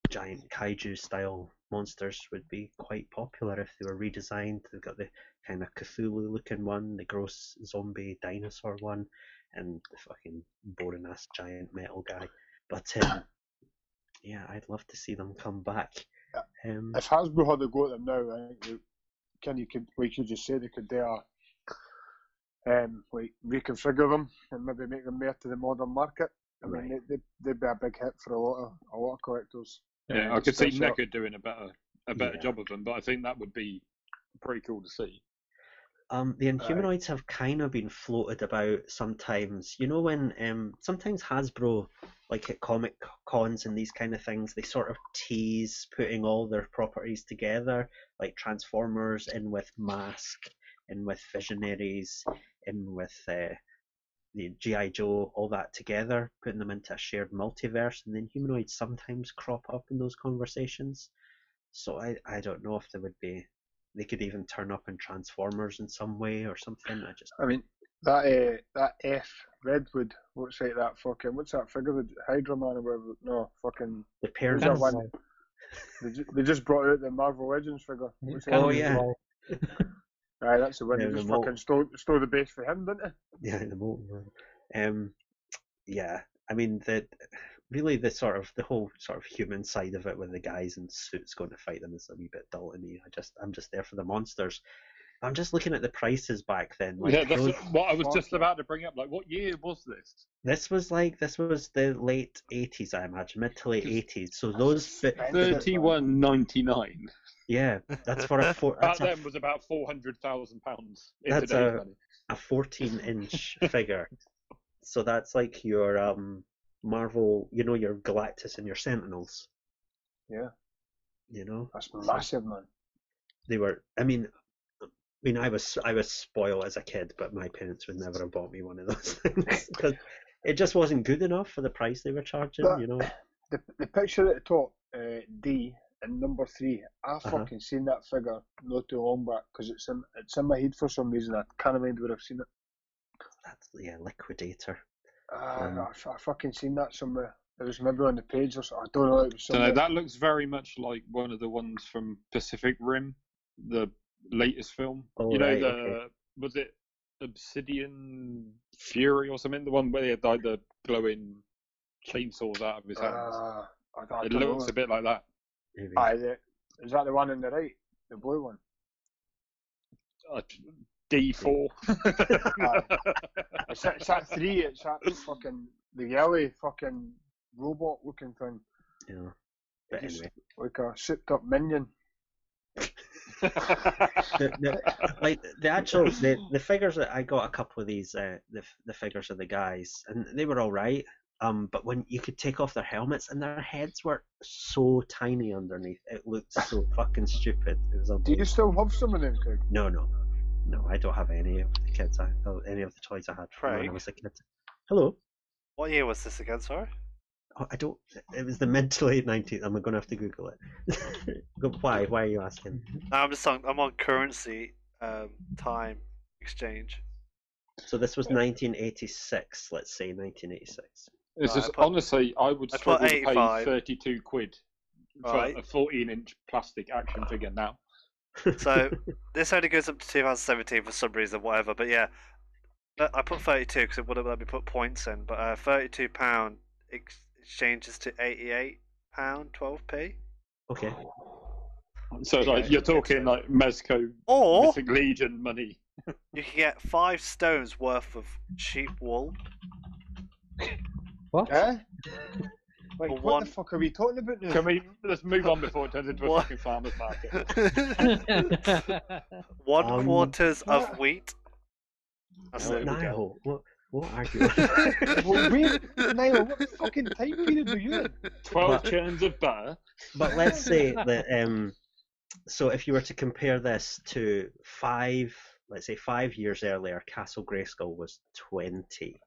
giant kaiju style monsters would be quite popular if they were redesigned. They've got the kind of Cthulhu looking one, the gross zombie dinosaur one, and the fucking boring ass giant metal guy. But um, yeah, I'd love to see them come back. Um, if Hasbro had a go at them now, I think they, can you could like you just said, they could dare um like reconfigure them and maybe make them more to the modern market. I right. mean, they, they'd be a big hit for a lot of a lot of collectors. Yeah, I could see Nicker doing a better a better yeah. job of them, but I think that would be pretty cool to see. Um, the Inhumanoids uh, have kind of been floated about sometimes. You know when um, sometimes Hasbro, like at comic cons and these kind of things, they sort of tease putting all their properties together, like Transformers in with Mask, in with Visionaries, in with uh, the G I Joe, all that together, putting them into a shared multiverse, and then Inhumanoids sometimes crop up in those conversations. So I, I don't know if there would be... They could even turn up in Transformers in some way or something. I just. I mean, that uh, that F Redwood looks like that fucking. What's that figure? The Hydra Man or whatever? No, fucking. The Pears. They, ju they just brought out the Marvel Legends figure. What's oh yeah. Right, that's the one. Yeah, they just fucking stole, stole the base for him, didn't they? Yeah, the Molten Man. Um, yeah. I mean the. Really, the sort of the whole sort of human side of it, with the guys in suits going to fight them, is a wee bit dull to me. I just, I'm just there for the monsters. I'm just looking at the prices back then. Like, yeah, that's what I was just about to bring up. Like, what year was this? This was like this was the late eighties, I imagine, mid to late eighties. So those thirty-one ninety nine. Yeah, that's for a four. That then was about four hundred thousand pounds. That's a money. a fourteen inch figure. So that's like your um. Marvel, you know, your Galactus and your Sentinels. Yeah. You know? That's massive, man. They were, I mean, I mean, I was, I was spoiled as a kid, but my parents would never have bought me one of those things, because it just wasn't good enough for the price they were charging, but, you know? The, the picture at the top, uh, D, and number three, I uh-huh. fucking seen that figure not too long back, because it's in, it's in my head for some reason. I can't remember where I've seen it. That's, yeah, Liquidator. Uh, um, no, I, I fucking seen that somewhere. It was maybe on the page or something. I don't know. It was somewhere. That looks very much like one of the ones from Pacific Rim, the latest film. Oh, you know, right, the okay. was it Obsidian Fury or something? The one where they had like, the glowing chainsaws out of his hands. Uh, I, I it looks know. a bit like that. Aye, the, is that the one on the right? The blue one? Uh, D four. uh, it's, at, it's at three, it's at fucking the yellow fucking robot looking thing. Yeah. But it's anyway. Like a souped up minion. the, the, like the actual the, the figures that I got, a couple of these uh, the the figures of the guys, and they were all right. Um, but when you could take off their helmets and their heads were so tiny underneath, it looked so fucking stupid. It was Do you still have some of them, Craig? No, no. No, I don't have any of the kids. I, any of the toys I had from when I was a kid. Hello. What year was this again, sorry? Oh, I don't. It was the mid to late nineties. I'm gonna have to Google it. Why? Why are you asking? No, I'm just on. I'm on currency, um, time, exchange. So this was nineteen eighty-six. Let's say nineteen eighty-six. It's right, just I put, honestly, I would struggle to pay thirty-two quid right. for a fourteen-inch plastic action figure now. So this only goes up to two thousand seventeen for some reason, whatever. But yeah, I put thirty-two because it wouldn't let me put points in. But uh, thirty-two pound ex exchanges to eighty-eight pound twelve p. Okay. So like you're talking like Mezco or Mythic Legion money. You can get five stones worth of cheap wool. What? Yeah. Wait, what one... the fuck are we talking about now? Can we, let's move on before it turns into a fucking farmer's market. one um, quarters what? of wheat. That's no, Niall, we what, what are you? well, wait, Niall, what fucking time period are you in? twelve but, churns of butter. But let's say that, um, so if you were to compare this to five, let's say five years earlier, Castle Grayskull was twenty.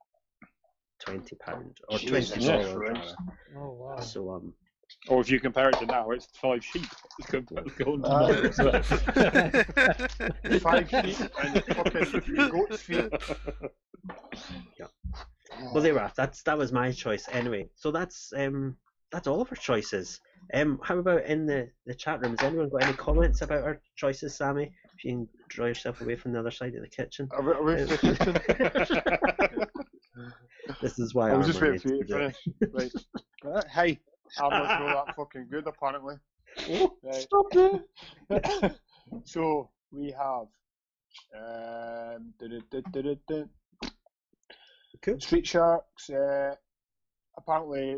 Twenty pound or Jesus twenty dollars. Oh wow! So um, or if you compare it to now, it's five sheep. It's going to uh, so. Five sheep and fucking goat's feet. Yeah. Well, there are. That's that was my choice anyway. So that's um that's all of our choices. Um, how about in the the chat room? Has anyone got any comments about our choices, Sammy? If you can draw yourself away from the other side of the kitchen. Are we, are we um, the kitchen? This is why I was I'm just waiting for you to finish. Right. Right. Hey, I'm not all that fucking good apparently. Oh, right. Stop it. So we have um. Dun, dun, dun, dun, dun. Cool. Street Sharks, uh, apparently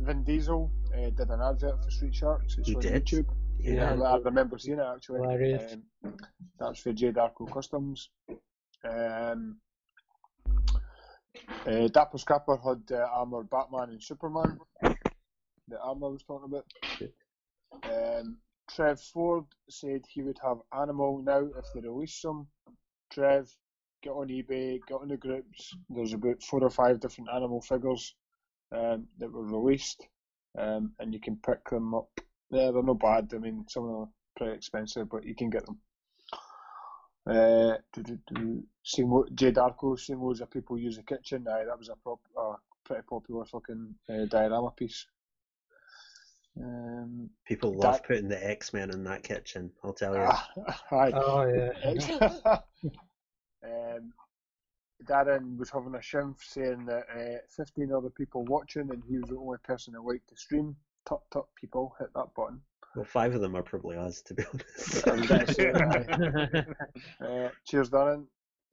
Vin Diesel uh, did an advert for Street Sharks. It's he on did? YouTube. Yeah. yeah, I remember seeing it actually. Hilarious. Um, that's for J. Darko Customs. Um, uh, Dapper Scrapper had uh, armour Batman and Superman. The armour I was talking about. Um, Trev Ford said he would have Animal now if they release them. Trev, get on eBay, get on the groups. There's about four or five different animal figures um, that were released, um, and you can pick them up. Yeah, they're not bad. I mean, some of them are pretty expensive, but you can get them. Uh, do, do, do. Seen what J. Darko, seen loads of people use the kitchen. Aye, that was a, prop, a pretty popular fucking uh, diorama piece. Um, people love that, putting the X-Men in that kitchen, I'll tell you. Ah, aye. Oh, yeah. Um, Darren was having a shimp saying that uh, fifteen other people watching and he was the only person that liked the stream. Tup tup people, hit that button. Well, five of them are probably us, to be honest. I'm gonna say that, uh, cheers, Darren.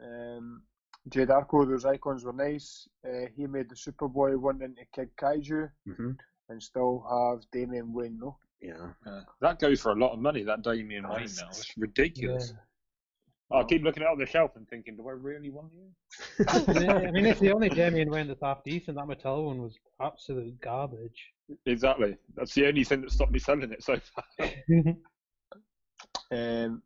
Um, J. Darko, those icons were nice. Uh, he made the Superboy one into Kid Kaiju mm-hmm. and still have Damian Wayne, though. Yeah. Uh, that goes for a lot of money, that Damian Wayne now. It's ridiculous. Yeah. I keep looking out on the shelf and thinking, do I really want you? Yeah, I mean, if the only Damian Wayne that's half decent, that Mattel one was absolute garbage. Exactly. That's the only thing that stopped me selling it so far. um,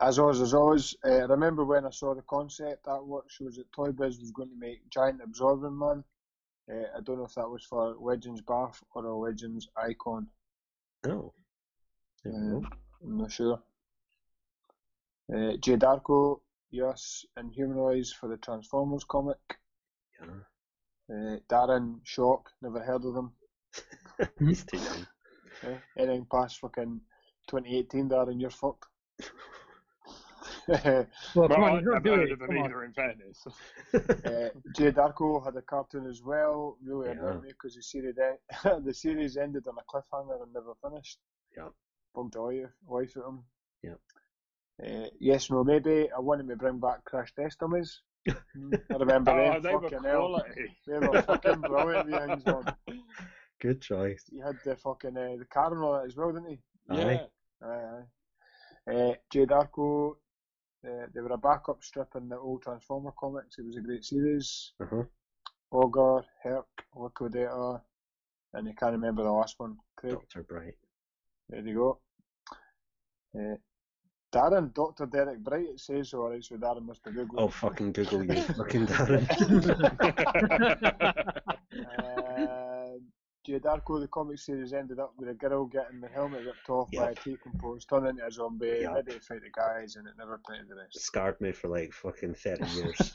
as always, as always, uh, I remember when I saw the concept artwork shows that Toy Biz was going to make Giant Absorbing Man. Uh, I don't know if that was for Legends Bath or a Legends Icon. Oh. Uh, I'm not sure. Uh, J. Darko, yes, and Humanoids for the Transformers comic. Yeah. Uh, Darren, shock, never heard of them. He's too young. Uh, anything past fucking twenty eighteen, Darren, you're fucked. well, well, come on, I've heard of them either, in fairness. uh, J. Darko had a cartoon as well, really yeah. annoyed me because the series, en the series ended on a cliffhanger and never finished. Yeah. Bugged all your life at him. Yeah. Uh, yes, no, maybe. I wanted to bring back Crash Test Dummies. I remember oh, them. They fucking were hell. They were fucking brilliant. The things on. Good choice. You had the fucking uh, the car and all that as well, didn't he? Yeah. Aye. Aye, aye. Uh, J. Darko, uh, they were a backup strip in the old Transformer comics. It was a great series. Uh-huh. Augur, Herc, Liquidator, and I can't remember the last one. Craig. Doctor Bright. There you go. Uh, Darren, Doctor Derek Bright, it says, so alright, so Darren must have Googled. Oh, fucking Google you, fucking Darren. uh, J. Darko, the comic series ended up with a girl getting the helmet ripped off yep. by a T-compose, turned into a zombie, yep. ready to fight the guys, and it never played the rest. It scarred me for like fucking thirty years.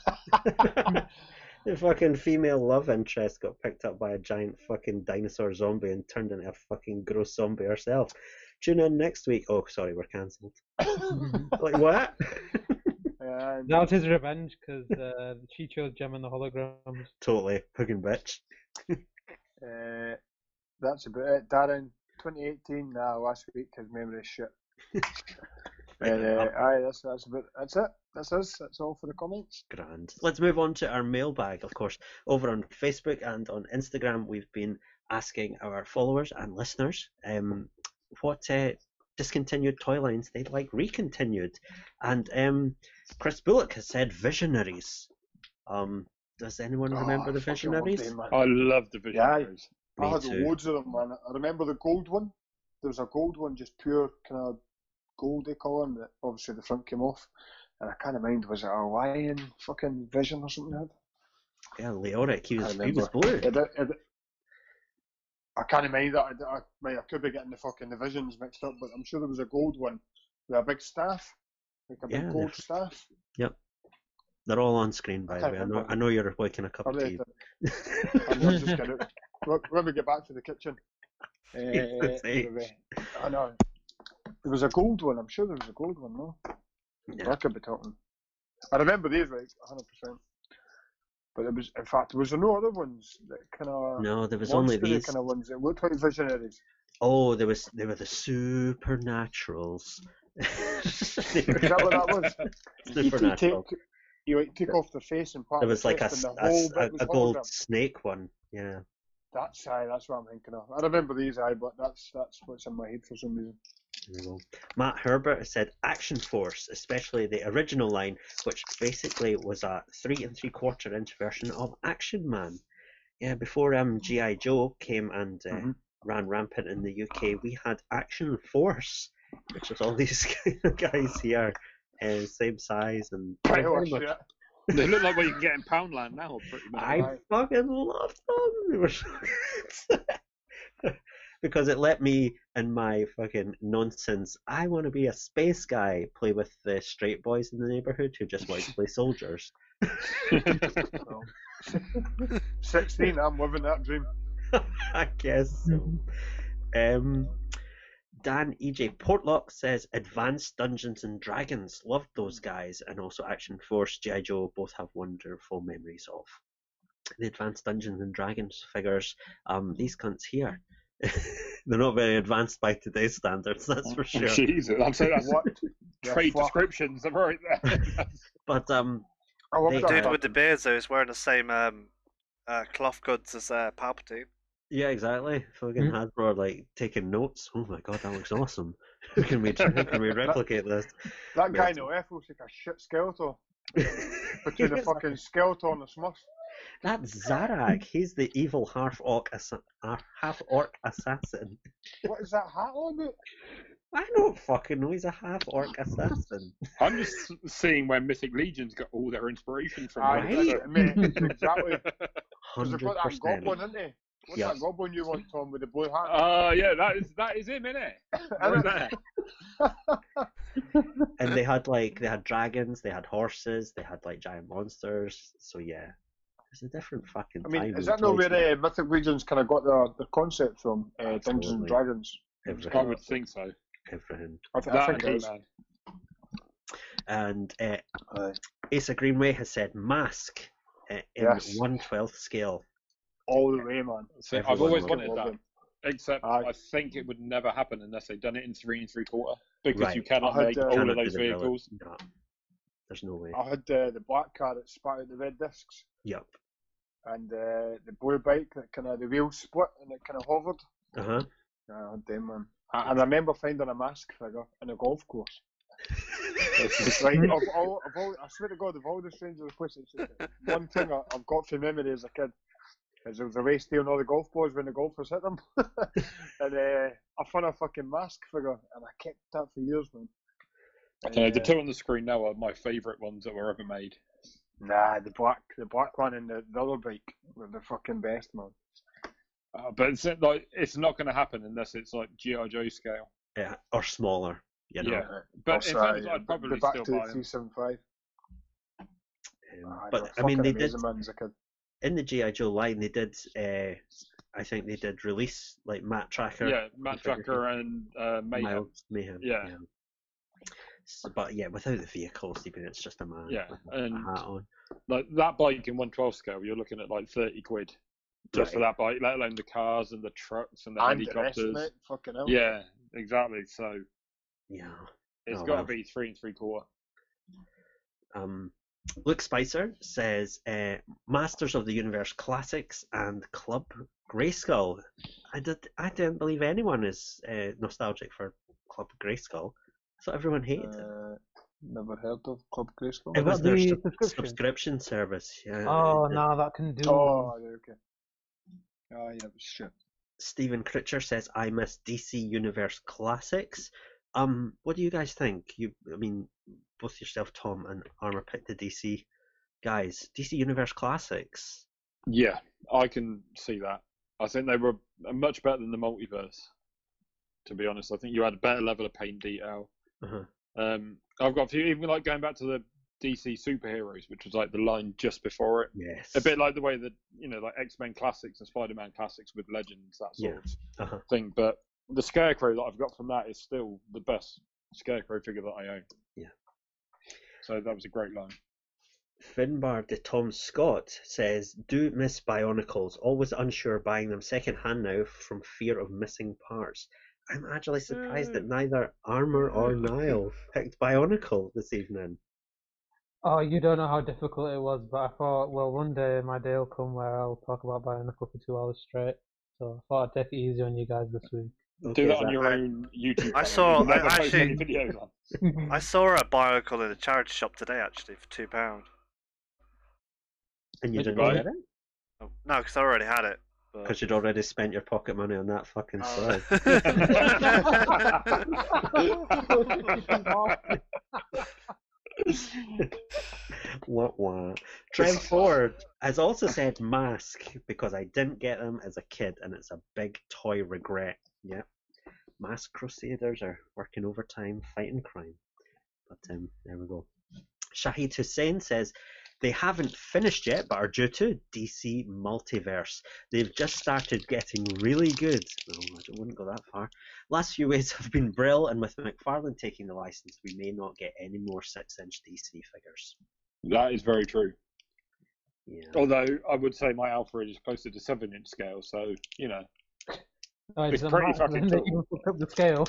The fucking female love interest got picked up by a giant fucking dinosaur zombie and turned into a fucking gross zombie herself. Tune in next week. Oh, sorry, we're cancelled. Like, what? Um, that was his revenge, because uh, she chose Jim and the Holograms. Totally. Fucking bitch. uh, that's about it. Darren, twenty eighteen, nah, last week, his memory's shit. And, uh, aye, that's, that's, about, that's it. That's us. That's all for the comments. Grand. Let's move on to our mailbag, of course. Over on Facebook and on Instagram, we've been asking our followers and listeners um, what uh, discontinued toy lines they'd like recontinued, and um, Chris Bullock has said Visionaries. Um, does anyone remember oh, the Visionaries? Them, I love the Visionaries. Yeah, I, I had too. Loads of them, man. I remember the gold one. There was a gold one, just pure kind of goldy colour, and obviously the front came off. And I kind of mind, was it a lion fucking vision or something? Yeah, Leoric. He was, he was blue. It, it, it, I can't mind that. I, I, I could be getting the fucking the visions mixed up, but I'm sure there was a gold one with a big staff, like a yeah, big gold staff. Yep. They're all on screen, by the way. I know, I know you're waking a cup of tea. I'm just gonna, when we get back to the kitchen. Uh, I know. There was a gold one. I'm sure there was a gold one, no? Yeah. I could be talking. I remember these, like, one hundred percent. But there was, in fact, there was no other ones that kind of... No, there was only these. Kind of ones that looked like visionaries. Oh, there was, there were the Supernaturals. Is that what that was? Supernatural. You, take, you like, take off the face and part of the face. There was like a, a, a, a gold snake one, yeah. That's, aye, that's what I'm thinking of. I remember these, aye, but that's, that's what's in my head for some reason. Matt Herbert has said Action Force, especially the original line, which basically was a three and three quarter inch version of Action Man. Yeah, before um G I Joe came and uh, mm-hmm. ran rampant in the U K, we had Action Force, which was all these guys here, uh, same size and. Pretty much, yeah. They look like what you can get in Poundland now, pretty much. I right. fucking loved them. Because it let me, and my fucking nonsense, I want to be a space guy, play with the straight boys in the neighbourhood who just want to play soldiers. sixteen, I'm living that dream. I guess so. Um, Dan E J Portlock says, Advanced Dungeons and Dragons, loved those guys, and also Action Force, G I. Joe, both have wonderful memories of. The Advanced Dungeons and Dragons figures, um, these cunts here. They're not very advanced by today's standards, that's for sure. Jesus, I'm saying that's what trade yeah, descriptions are right there. But um, oh, the dude with the beard though is wearing the same um, uh, cloth goods as uh, Palpatine. Yeah, exactly. Fucking mm-hmm. Hasbro like taking notes. Oh my god, that looks awesome. Who can we can we replicate that, this? That guy no F looks like a shit skeleton between a fucking skeleton and a Smurf. That's Zarak. He's the evil half orc assa- half orc assassin. What is that hat on it? I don't fucking know. He's a half orc assassin. I'm just seeing where Mythic Legions got all their inspiration from. Right? Right? Mate, exactly. Because they've got that goblin, isn't they? What's yep. that goblin you want, Tom, with the blue hat? Oh, uh, yeah, that is that is him, innit? Isn't it? And they had like they had dragons, they had horses, they had like giant monsters. So yeah. It's a different fucking. I mean, is that not where uh, Mythic Legions kind of got their the concept from? Uh, Dungeons and Dragons. Everything. I would think so. Everything. I, th- I think it is. And uh, uh, Asa Greenway has said Mask uh, in yes. one twelfth scale. All the way, man. So I've always wanted that. Them. Except uh, I think it would never happen unless they've done it in three and three quarter, because right. you cannot had, make uh, all cannot of those vehicles. No. There's no way. I had uh, the black car that spat out the red discs. Yep. And uh, the blue bike that kind of the wheels split and it kind of hovered. Uh huh. Oh, damn, man. I, and I remember finding a Mask figure in a golf course. Like, of all, of all, I swear to God, of all the strangest places, one thing I, I've got from memory as a kid is there was a race stealing all the golf balls when the golfers hit them. And uh, I found a fucking Mask figure and I kept that for years, man. I don't know, the two on the screen now are my favourite ones that were ever made. Nah, the black, the black one and the, the other bike were the fucking best, man. Uh, but it's like it's not going to happen unless it's like G I. Joe scale. Yeah, or smaller. You know? Yeah, but in fact, I'd probably still buy them. Back to the three seventy-five. Um, oh, but I mean, they did in the G I. Joe line. They did. Uh, I think they did release like Matt Tracker. Yeah, Matt Tracker and uh, Mayhem. Miles Mayhem. Yeah. yeah. But yeah, without the vehicle, Stephen, it's just a man yeah, with and a hat on. Like that bike in one twelfth scale, you're looking at like thirty quid just right. for that bike, let alone the cars and the trucks and the and helicopters. The fucking hell. Yeah, exactly. So yeah, it's oh, got to wow. be three and three quarter. Um, Luke Spicer says uh, Masters of the Universe Classics and Club Grayskull. I did. I didn't believe anyone is uh, nostalgic for Club Grayskull. So everyone hated it. Uh, never heard of Club Grayskull. It was their su- subscription? subscription service. Yeah. Oh, no, nah, that can do. Oh, okay. Oh, yeah, shit. Stephen Critcher says, I miss D C Universe Classics. Um, what do you guys think? You, I mean, both yourself, Tom, and Armour picked the D C guys. D C Universe Classics. Yeah, I can see that. I think they were much better than the Multiverse, to be honest. I think you had a better level of paint detail. Uh-huh. Um, I've got a few, even like going back to the D C Superheroes, which was like the line just before it. Yes. A bit like the way that, you know, like X-Men Classics and Spider-Man Classics with Legends, that sort yeah. of uh-huh. thing. But the Scarecrow that I've got from that is still the best Scarecrow figure that I own. Yeah. So that was a great line. Finbar de Tom Scott says, do miss Bionicles. Always unsure buying them secondhand now from fear of missing parts. I'm actually surprised mm. that neither Armour or Niall picked Bionicle this evening. Oh, you don't know how difficult it was, but I thought, well, one day my day will come where I'll talk about Bionicle for two hours straight. So I thought I'd take it easy on you guys this week. Okay, do that on that your I, own YouTube. I saw I actually. I saw a Bionicle in a charity shop today, actually, for two pound. And you didn't buy it? it? No, because I already had it. Because you'd already spent your pocket money on that fucking slide. What? What? Trev Ford has also said Mask because I didn't get them as a kid, and it's a big toy regret. Yep. Mask Crusaders are working overtime, fighting crime. But um, there we go. Shahid Hussain says, they haven't finished yet, but are due to D C Multiverse. They've just started getting really good. No, I wouldn't go that far. Last few waves have been brill, and with McFarlane taking the license, we may not get any more six-inch D C figures. That is very true. Yeah. Although, I would say my Alfred is closer to seven-inch scale, so, you know. No, it's pretty fucking cool. The scale.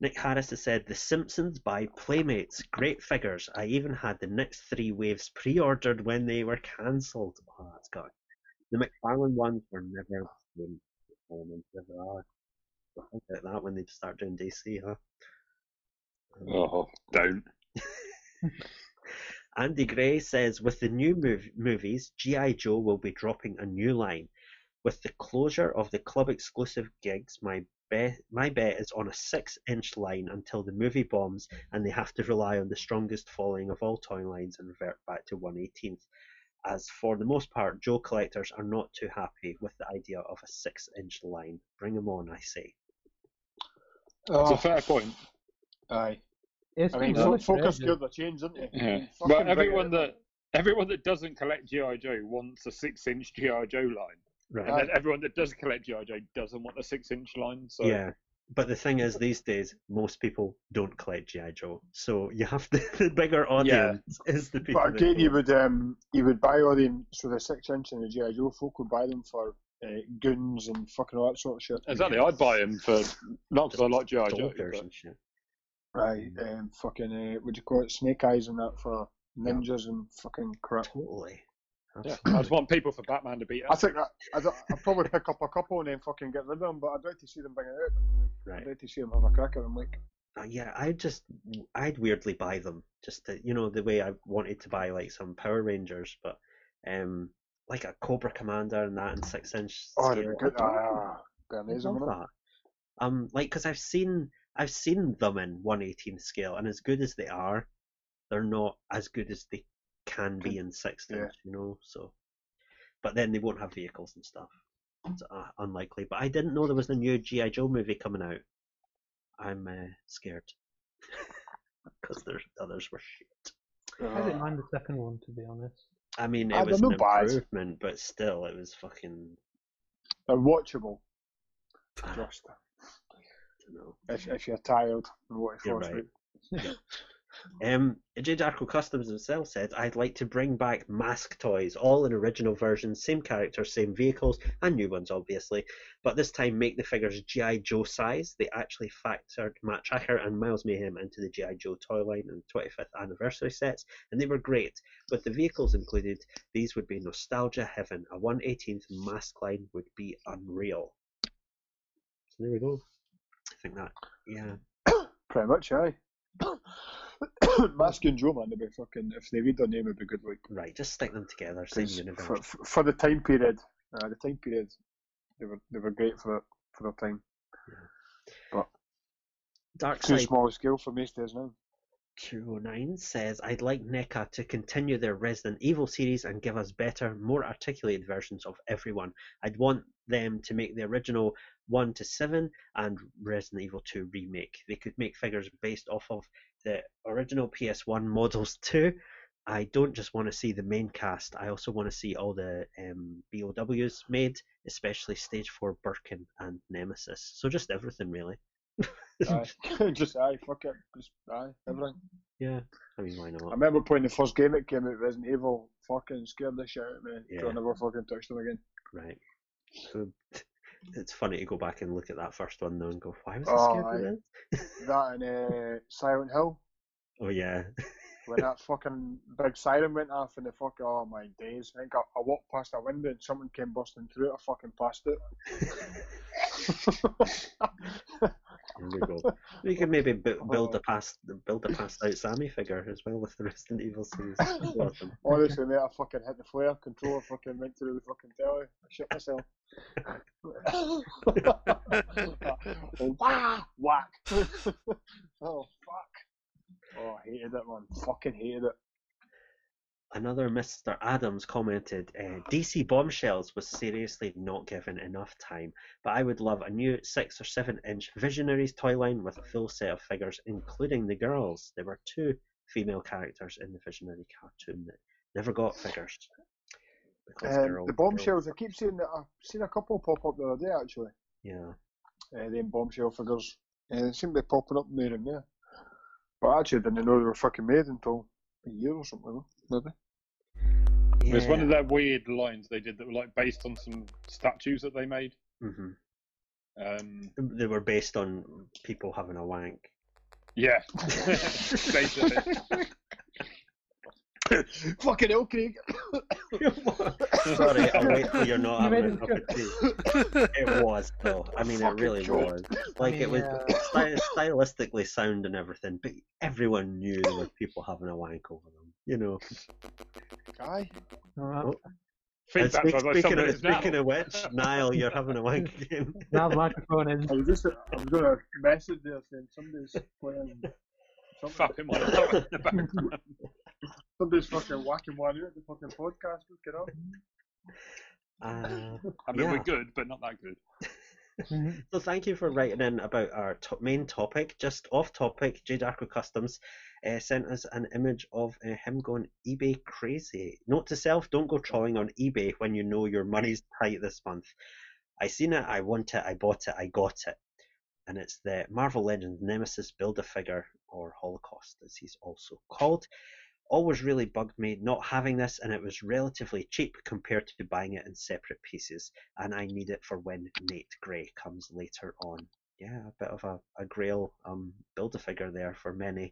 Nick Harris has said, The Simpsons by Playmates. Great figures. I even had the next three waves pre-ordered when they were cancelled. Oh, that's got it. The McFarlane ones were never the ones ever are. Think about that when they start doing D C, huh? Oh, don't. Andy Gray says, with the new mov- movies, G I. Joe will be dropping a new line. With the closure of the club exclusive gigs, my Bet, my bet is on a six-inch line until the movie bombs and they have to rely on the strongest following of all toy lines and revert back to one eighteenth. As for the most part, Joe collectors are not too happy with the idea of a six-inch line. Bring them on, I say. That's oh, a fair point. Aye. It's I mean, focus good the change, isn't it? Yeah. But everyone that, everyone that doesn't collect G I. Joe wants a six-inch G I. Joe line. Right. And then everyone that does collect G I. Joe doesn't want a six-inch line. So. Yeah, but the thing is, these days, most people don't collect G I. Joe. So you have to, the bigger audience yeah. is the people. But again, you would um, you would buy all the so the six-inch and the G I. Joe folk would buy them for uh, goons and fucking all that sort of shit. Exactly, I'd buy them for not because I like G I. Joe. But... Shit. Right, um, fucking uh, what do you call it? Snake Eyes and that for ninjas yeah. and fucking crap. Totally. Yeah, I just want people for Batman to beat up. I think that I'd, I'd probably pick up a couple and then fucking get rid of them, but I'd like to see them bring it out. Right. I'd like to see them have a crack at them, like. Uh, yeah, I'd just, I'd weirdly buy them, just to, you know, the way I wanted to buy like some Power Rangers, but um, like a Cobra Commander and that, and six inch. Oh, that'd be good. Ah, they're amazing. That. Um, like, cause I've seen, I've seen them in one eighteenth scale, and as good as they are, they're not as good as they. Can be in six inch, yeah. you know. So, but then they won't have vehicles and stuff. It's uh, unlikely. But I didn't know there was a new G I. Joe movie coming out. I'm uh, scared because there's others were shit. I didn't mind the second one, to be honest. I mean, it I was an improvement, bad. But still, it was fucking. They're watchable. I don't know. If, if you're tired, what if you're right. Yeah. Um, J. Darko Customs himself said, I'd like to bring back Mask toys, all in original versions, same characters, same vehicles, and new ones obviously, but this time make the figures G I. Joe size. They actually factored Matt Tracker and Miles Mayhem into the G I. Joe toy line in the twenty-fifth anniversary sets, and they were great. With the vehicles included, these would be nostalgia heaven. A one eighteenth Mask line would be unreal. So there we go. I think that, yeah. Pretty much, aye. Mask and Joe, man, be fucking, if they read their name, it'd be good. Like, right, just stick them together. Same universe. For, for, for the time period, uh, the time period, they were they were great for for their time. Yeah. But Dark Side, too small a scale for most days now. two oh nine says, I'd like NECA to continue their Resident Evil series and give us better, more articulated versions of everyone. I'd want them to make the original one to seven and Resident Evil two remake. They could make figures based off of the original P S one models too. I don't just want to see the main cast, I also want to see all the um, B O Ws made, especially Stage four, Birkin and Nemesis. So just everything really. Aye. Just aye, fuck it, just aye, everything. Yeah, I mean, why not? I remember playing the first game that came out, Resident Evil, fucking scared the shit out of me. Yeah. So I never fucking touched them again. Right. So it's funny to go back and look at that first one though and go, why was I oh, scared aye. of that? That and uh, Silent Hill. Oh yeah. When that fucking big siren went off and the fuck, oh my days. I think I, I walked past a window and someone came busting through it, I fucking passed it. There we go. We could maybe b build a past, build a passed out Sammy figure as well with the Resident Evil series. Honestly, mate, I fucking hit the flare controller, fucking went through the fucking telly. I shit myself. Oh, wah, whack. Oh fuck. Oh, I hated it, man. Fucking hated it. Another Mister Adams commented, uh, D C Bombshells was seriously not given enough time, but I would love a new six or seven inch Visionaries toy line with a full set of figures, including the girls. There were two female characters in the Visionary cartoon that never got figures. Um, the Bombshells, girls. I keep seeing that. I've seen a couple pop up the other day, actually. Yeah. Uh, them Bombshell figures. Uh, they seem to be popping up there and there. But actually, I didn't know they were fucking made until a year or something, maybe. Yeah. There's one of their weird lines they did that were like based on some statues that they made. Mm-hmm. Um, they were based on people having a wank. Yeah. Basically. Fucking hell, Craig. Sorry, I'll wait till you're not having a cup of tea. It was, though. I mean, fucking it really God. was. Like, yeah. It was sty stylistically sound and everything, but everyone knew there were people having a wank over them, you know. Guy? Alright. Speak, speaking of, speaking of which, Niall, you're having a wank again. Niall's microphone is. I was just I was going to message there saying somebody's playing. Fucking one out in the background. Somebody's fucking whacking one out the fucking podcast. Look it up. Uh, I mean, yeah. We're good, but not that good. So thank you for writing in about our to main topic. Just off topic, J Darko Customs uh, sent us an image of uh, him going eBay crazy. Note to self: don't go trolling on eBay when you know your money's tight this month. I seen it, I want it, I bought it, I got it. And it's the Marvel Legends Nemesis Build-A-Figure, or Holocaust, as he's also called. Always really bugged me not having this, and it was relatively cheap compared to buying it in separate pieces. And I need it for when Nate Grey comes later on. Yeah, a bit of a, a grail um, Build-A-Figure there for many,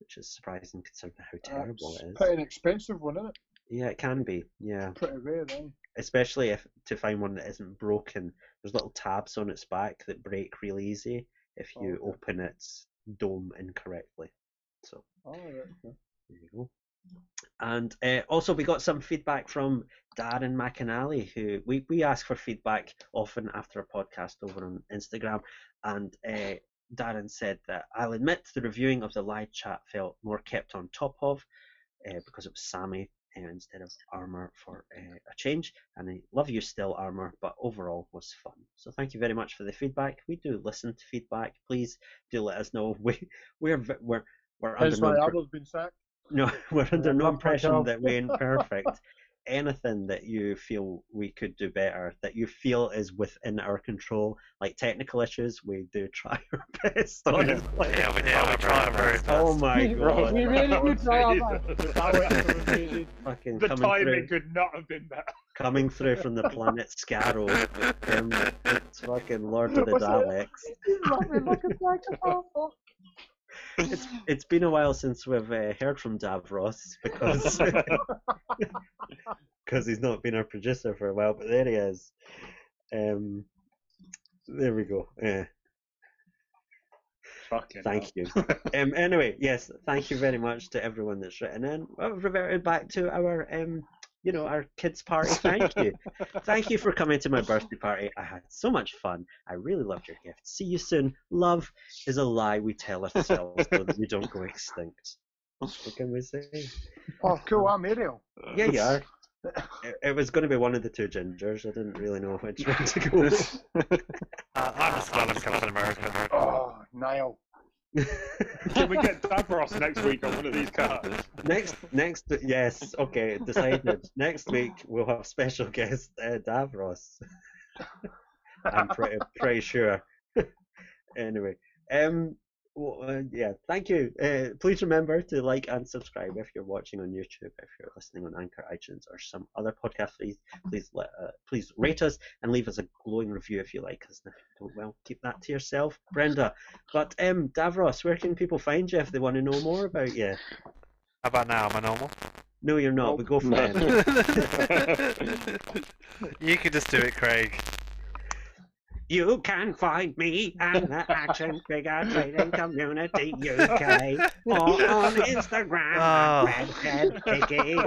which is surprising considering how terrible That's it is. It's quite an expensive one, isn't it? Yeah, it can be, yeah. It's pretty rare, then. Especially if to find one that isn't broken. There's little tabs on its back that break real easy if you oh, okay. open its dome incorrectly. So oh, okay. there you go. And uh, also we got some feedback from Darren McAnally, who we, we ask for feedback often after a podcast over on Instagram, and uh, Darren said that, I'll admit the reviewing of the live chat felt more kept on top of uh, because it was Sammy instead of Armour for uh, a change, and I love you still, Armour, but overall was fun. So thank you very much for the feedback. We do listen to feedback. Please do let us know. We we're we're we're That's under no been sacked. No, we're under no impression that we ain't perfect. Anything that you feel we could do better, that you feel is within our control, like technical issues, we do try our best. Oh, yeah. yeah, we do. Oh, we try very best. Oh my god. We really do try our best. Fucking the timing could not have been better. Coming through from the planet Scarrow. um, it's fucking Lord of the Daleks. It's it's been a while since we've uh, heard from Davros because because he's not been our producer for a while, but there he is. Um, there we go. Yeah. Fucking thank up. you. Um, anyway, yes, thank you very much to everyone that's written in. We've reverted back to our um. you know, our kids' party. Thank you. Thank you for coming to my birthday party. I had so much fun. I really loved your gift. See you soon. Love is a lie we tell ourselves so that we don't go extinct. What can we say? Oh, cool. I'm Ariel. Yeah, you are. It, it was going to be one of the two gingers. I didn't really know which one to go with. uh, I'm a Spanish Captain America. Oh, Niall. Can we get Dapper off next week on one of these cards? Next, next, yes, okay, decided. Next week we'll have special guest uh, Davros. I'm pretty, pretty sure. Anyway, um, well, uh, yeah, thank you. Uh, please remember to like and subscribe if you're watching on YouTube, if you're listening on Anchor, iTunes, or some other podcast. Please, please, let, uh, please rate us and leave us a glowing review if you like us. And if you don't, well, keep that to yourself, Brenda. But um, Davros, where can people find you if they want to know more about you? How about now? Am I normal? No, you're not. Oh, we go for no. it. You can just do it, Craig. You can find me and the Action Figure Trading Community U K or on Instagram oh. at RedHeadPiggy,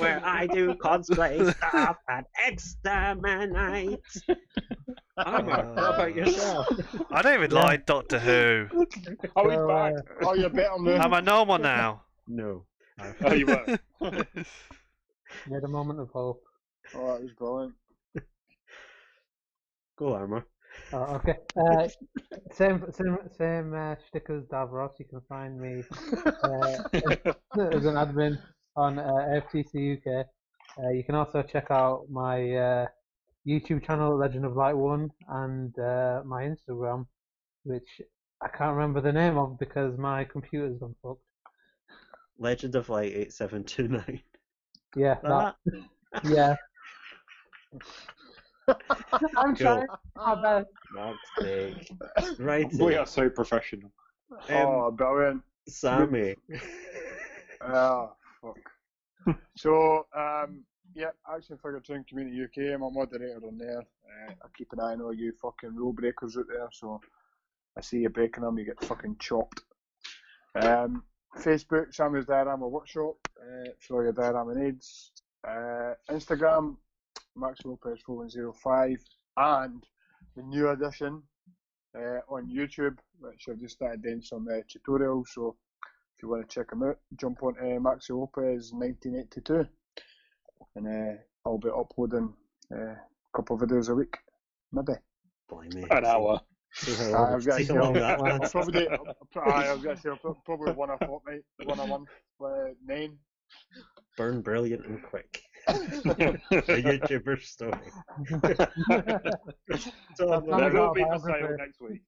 where I do cosplay stuff and exterminate. Oh, how about yourself? I don't even yeah. like Doctor Who. Oh, he's back. Oh, you're better than me. Am I normal now? No. Oh, you were. You had a moment of hope. Oh, that was brilliant. Go Armour. Oh, okay. Uh, same same, same uh, shtick as Davros. You can find me uh, as an admin on uh, F T C U K. Uh, you can also check out my uh, YouTube channel, Legend of Light One, and uh, my Instagram, which I can't remember the name of because my computer's gone fucked. Legend of Light eight seven two nine. Yeah, that. Yeah. I'm trying. Cool. Oh, right. We are so professional. Um, oh, brilliant. Sammy. Oh, fuck. So, um, yeah, Action Figure Trading Community U K. I'm a moderator on there. Uh, I keep an eye on all you fucking rule breakers out there. So, I see you breaking them, you get fucking chopped. Um, Facebook, Sammy's Diorama Workshop. Uh, for your Diorama Needs. Uh, Instagram. Max Lopez four one zero five, and the new edition uh, on YouTube, which I've just started doing some uh, tutorials, so if you want to check them out, jump on to Max Lopez nineteen eighty-two, and uh, I'll be uploading uh, a couple of videos a week, maybe. Boy, mate. An hour. I was going to say, I'll probably, probably one a fortnight, one a month, uh, nine. Burn brilliant and quick. The YouTuber story. So there will be for sale next week.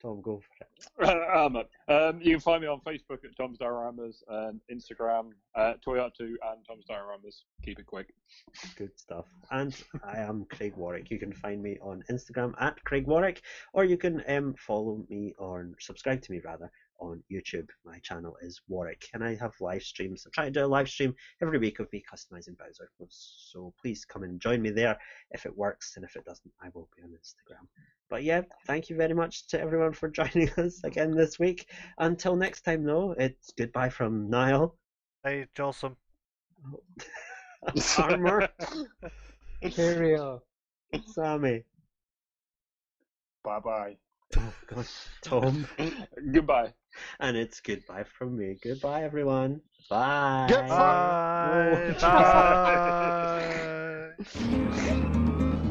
Tom, go for it. Uh, um, um, you can find me on Facebook at Tom's Dioramas and Instagram at Toy Art two and Tom's Dioramas. Keep it quick. Good stuff. And I am Craig Warwick. You can find me on Instagram at Craig Warwick, or you can um, follow me or subscribe to me rather. On YouTube, my channel is Warwick, and I have live streams. I'm trying to do a live stream every week of me customizing Bowser, so please come and join me there if it works, and if it doesn't, I will be on Instagram. But yeah, thank you very much to everyone for joining us again this week. Until next time, though, it's goodbye from Niall. Hey, Jolson. Armour. Cheerio. Sammy. Bye bye. Oh, God. Tom. Goodbye. And it's goodbye from me. Goodbye, everyone. Bye. Goodbye. Bye. Bye. Bye.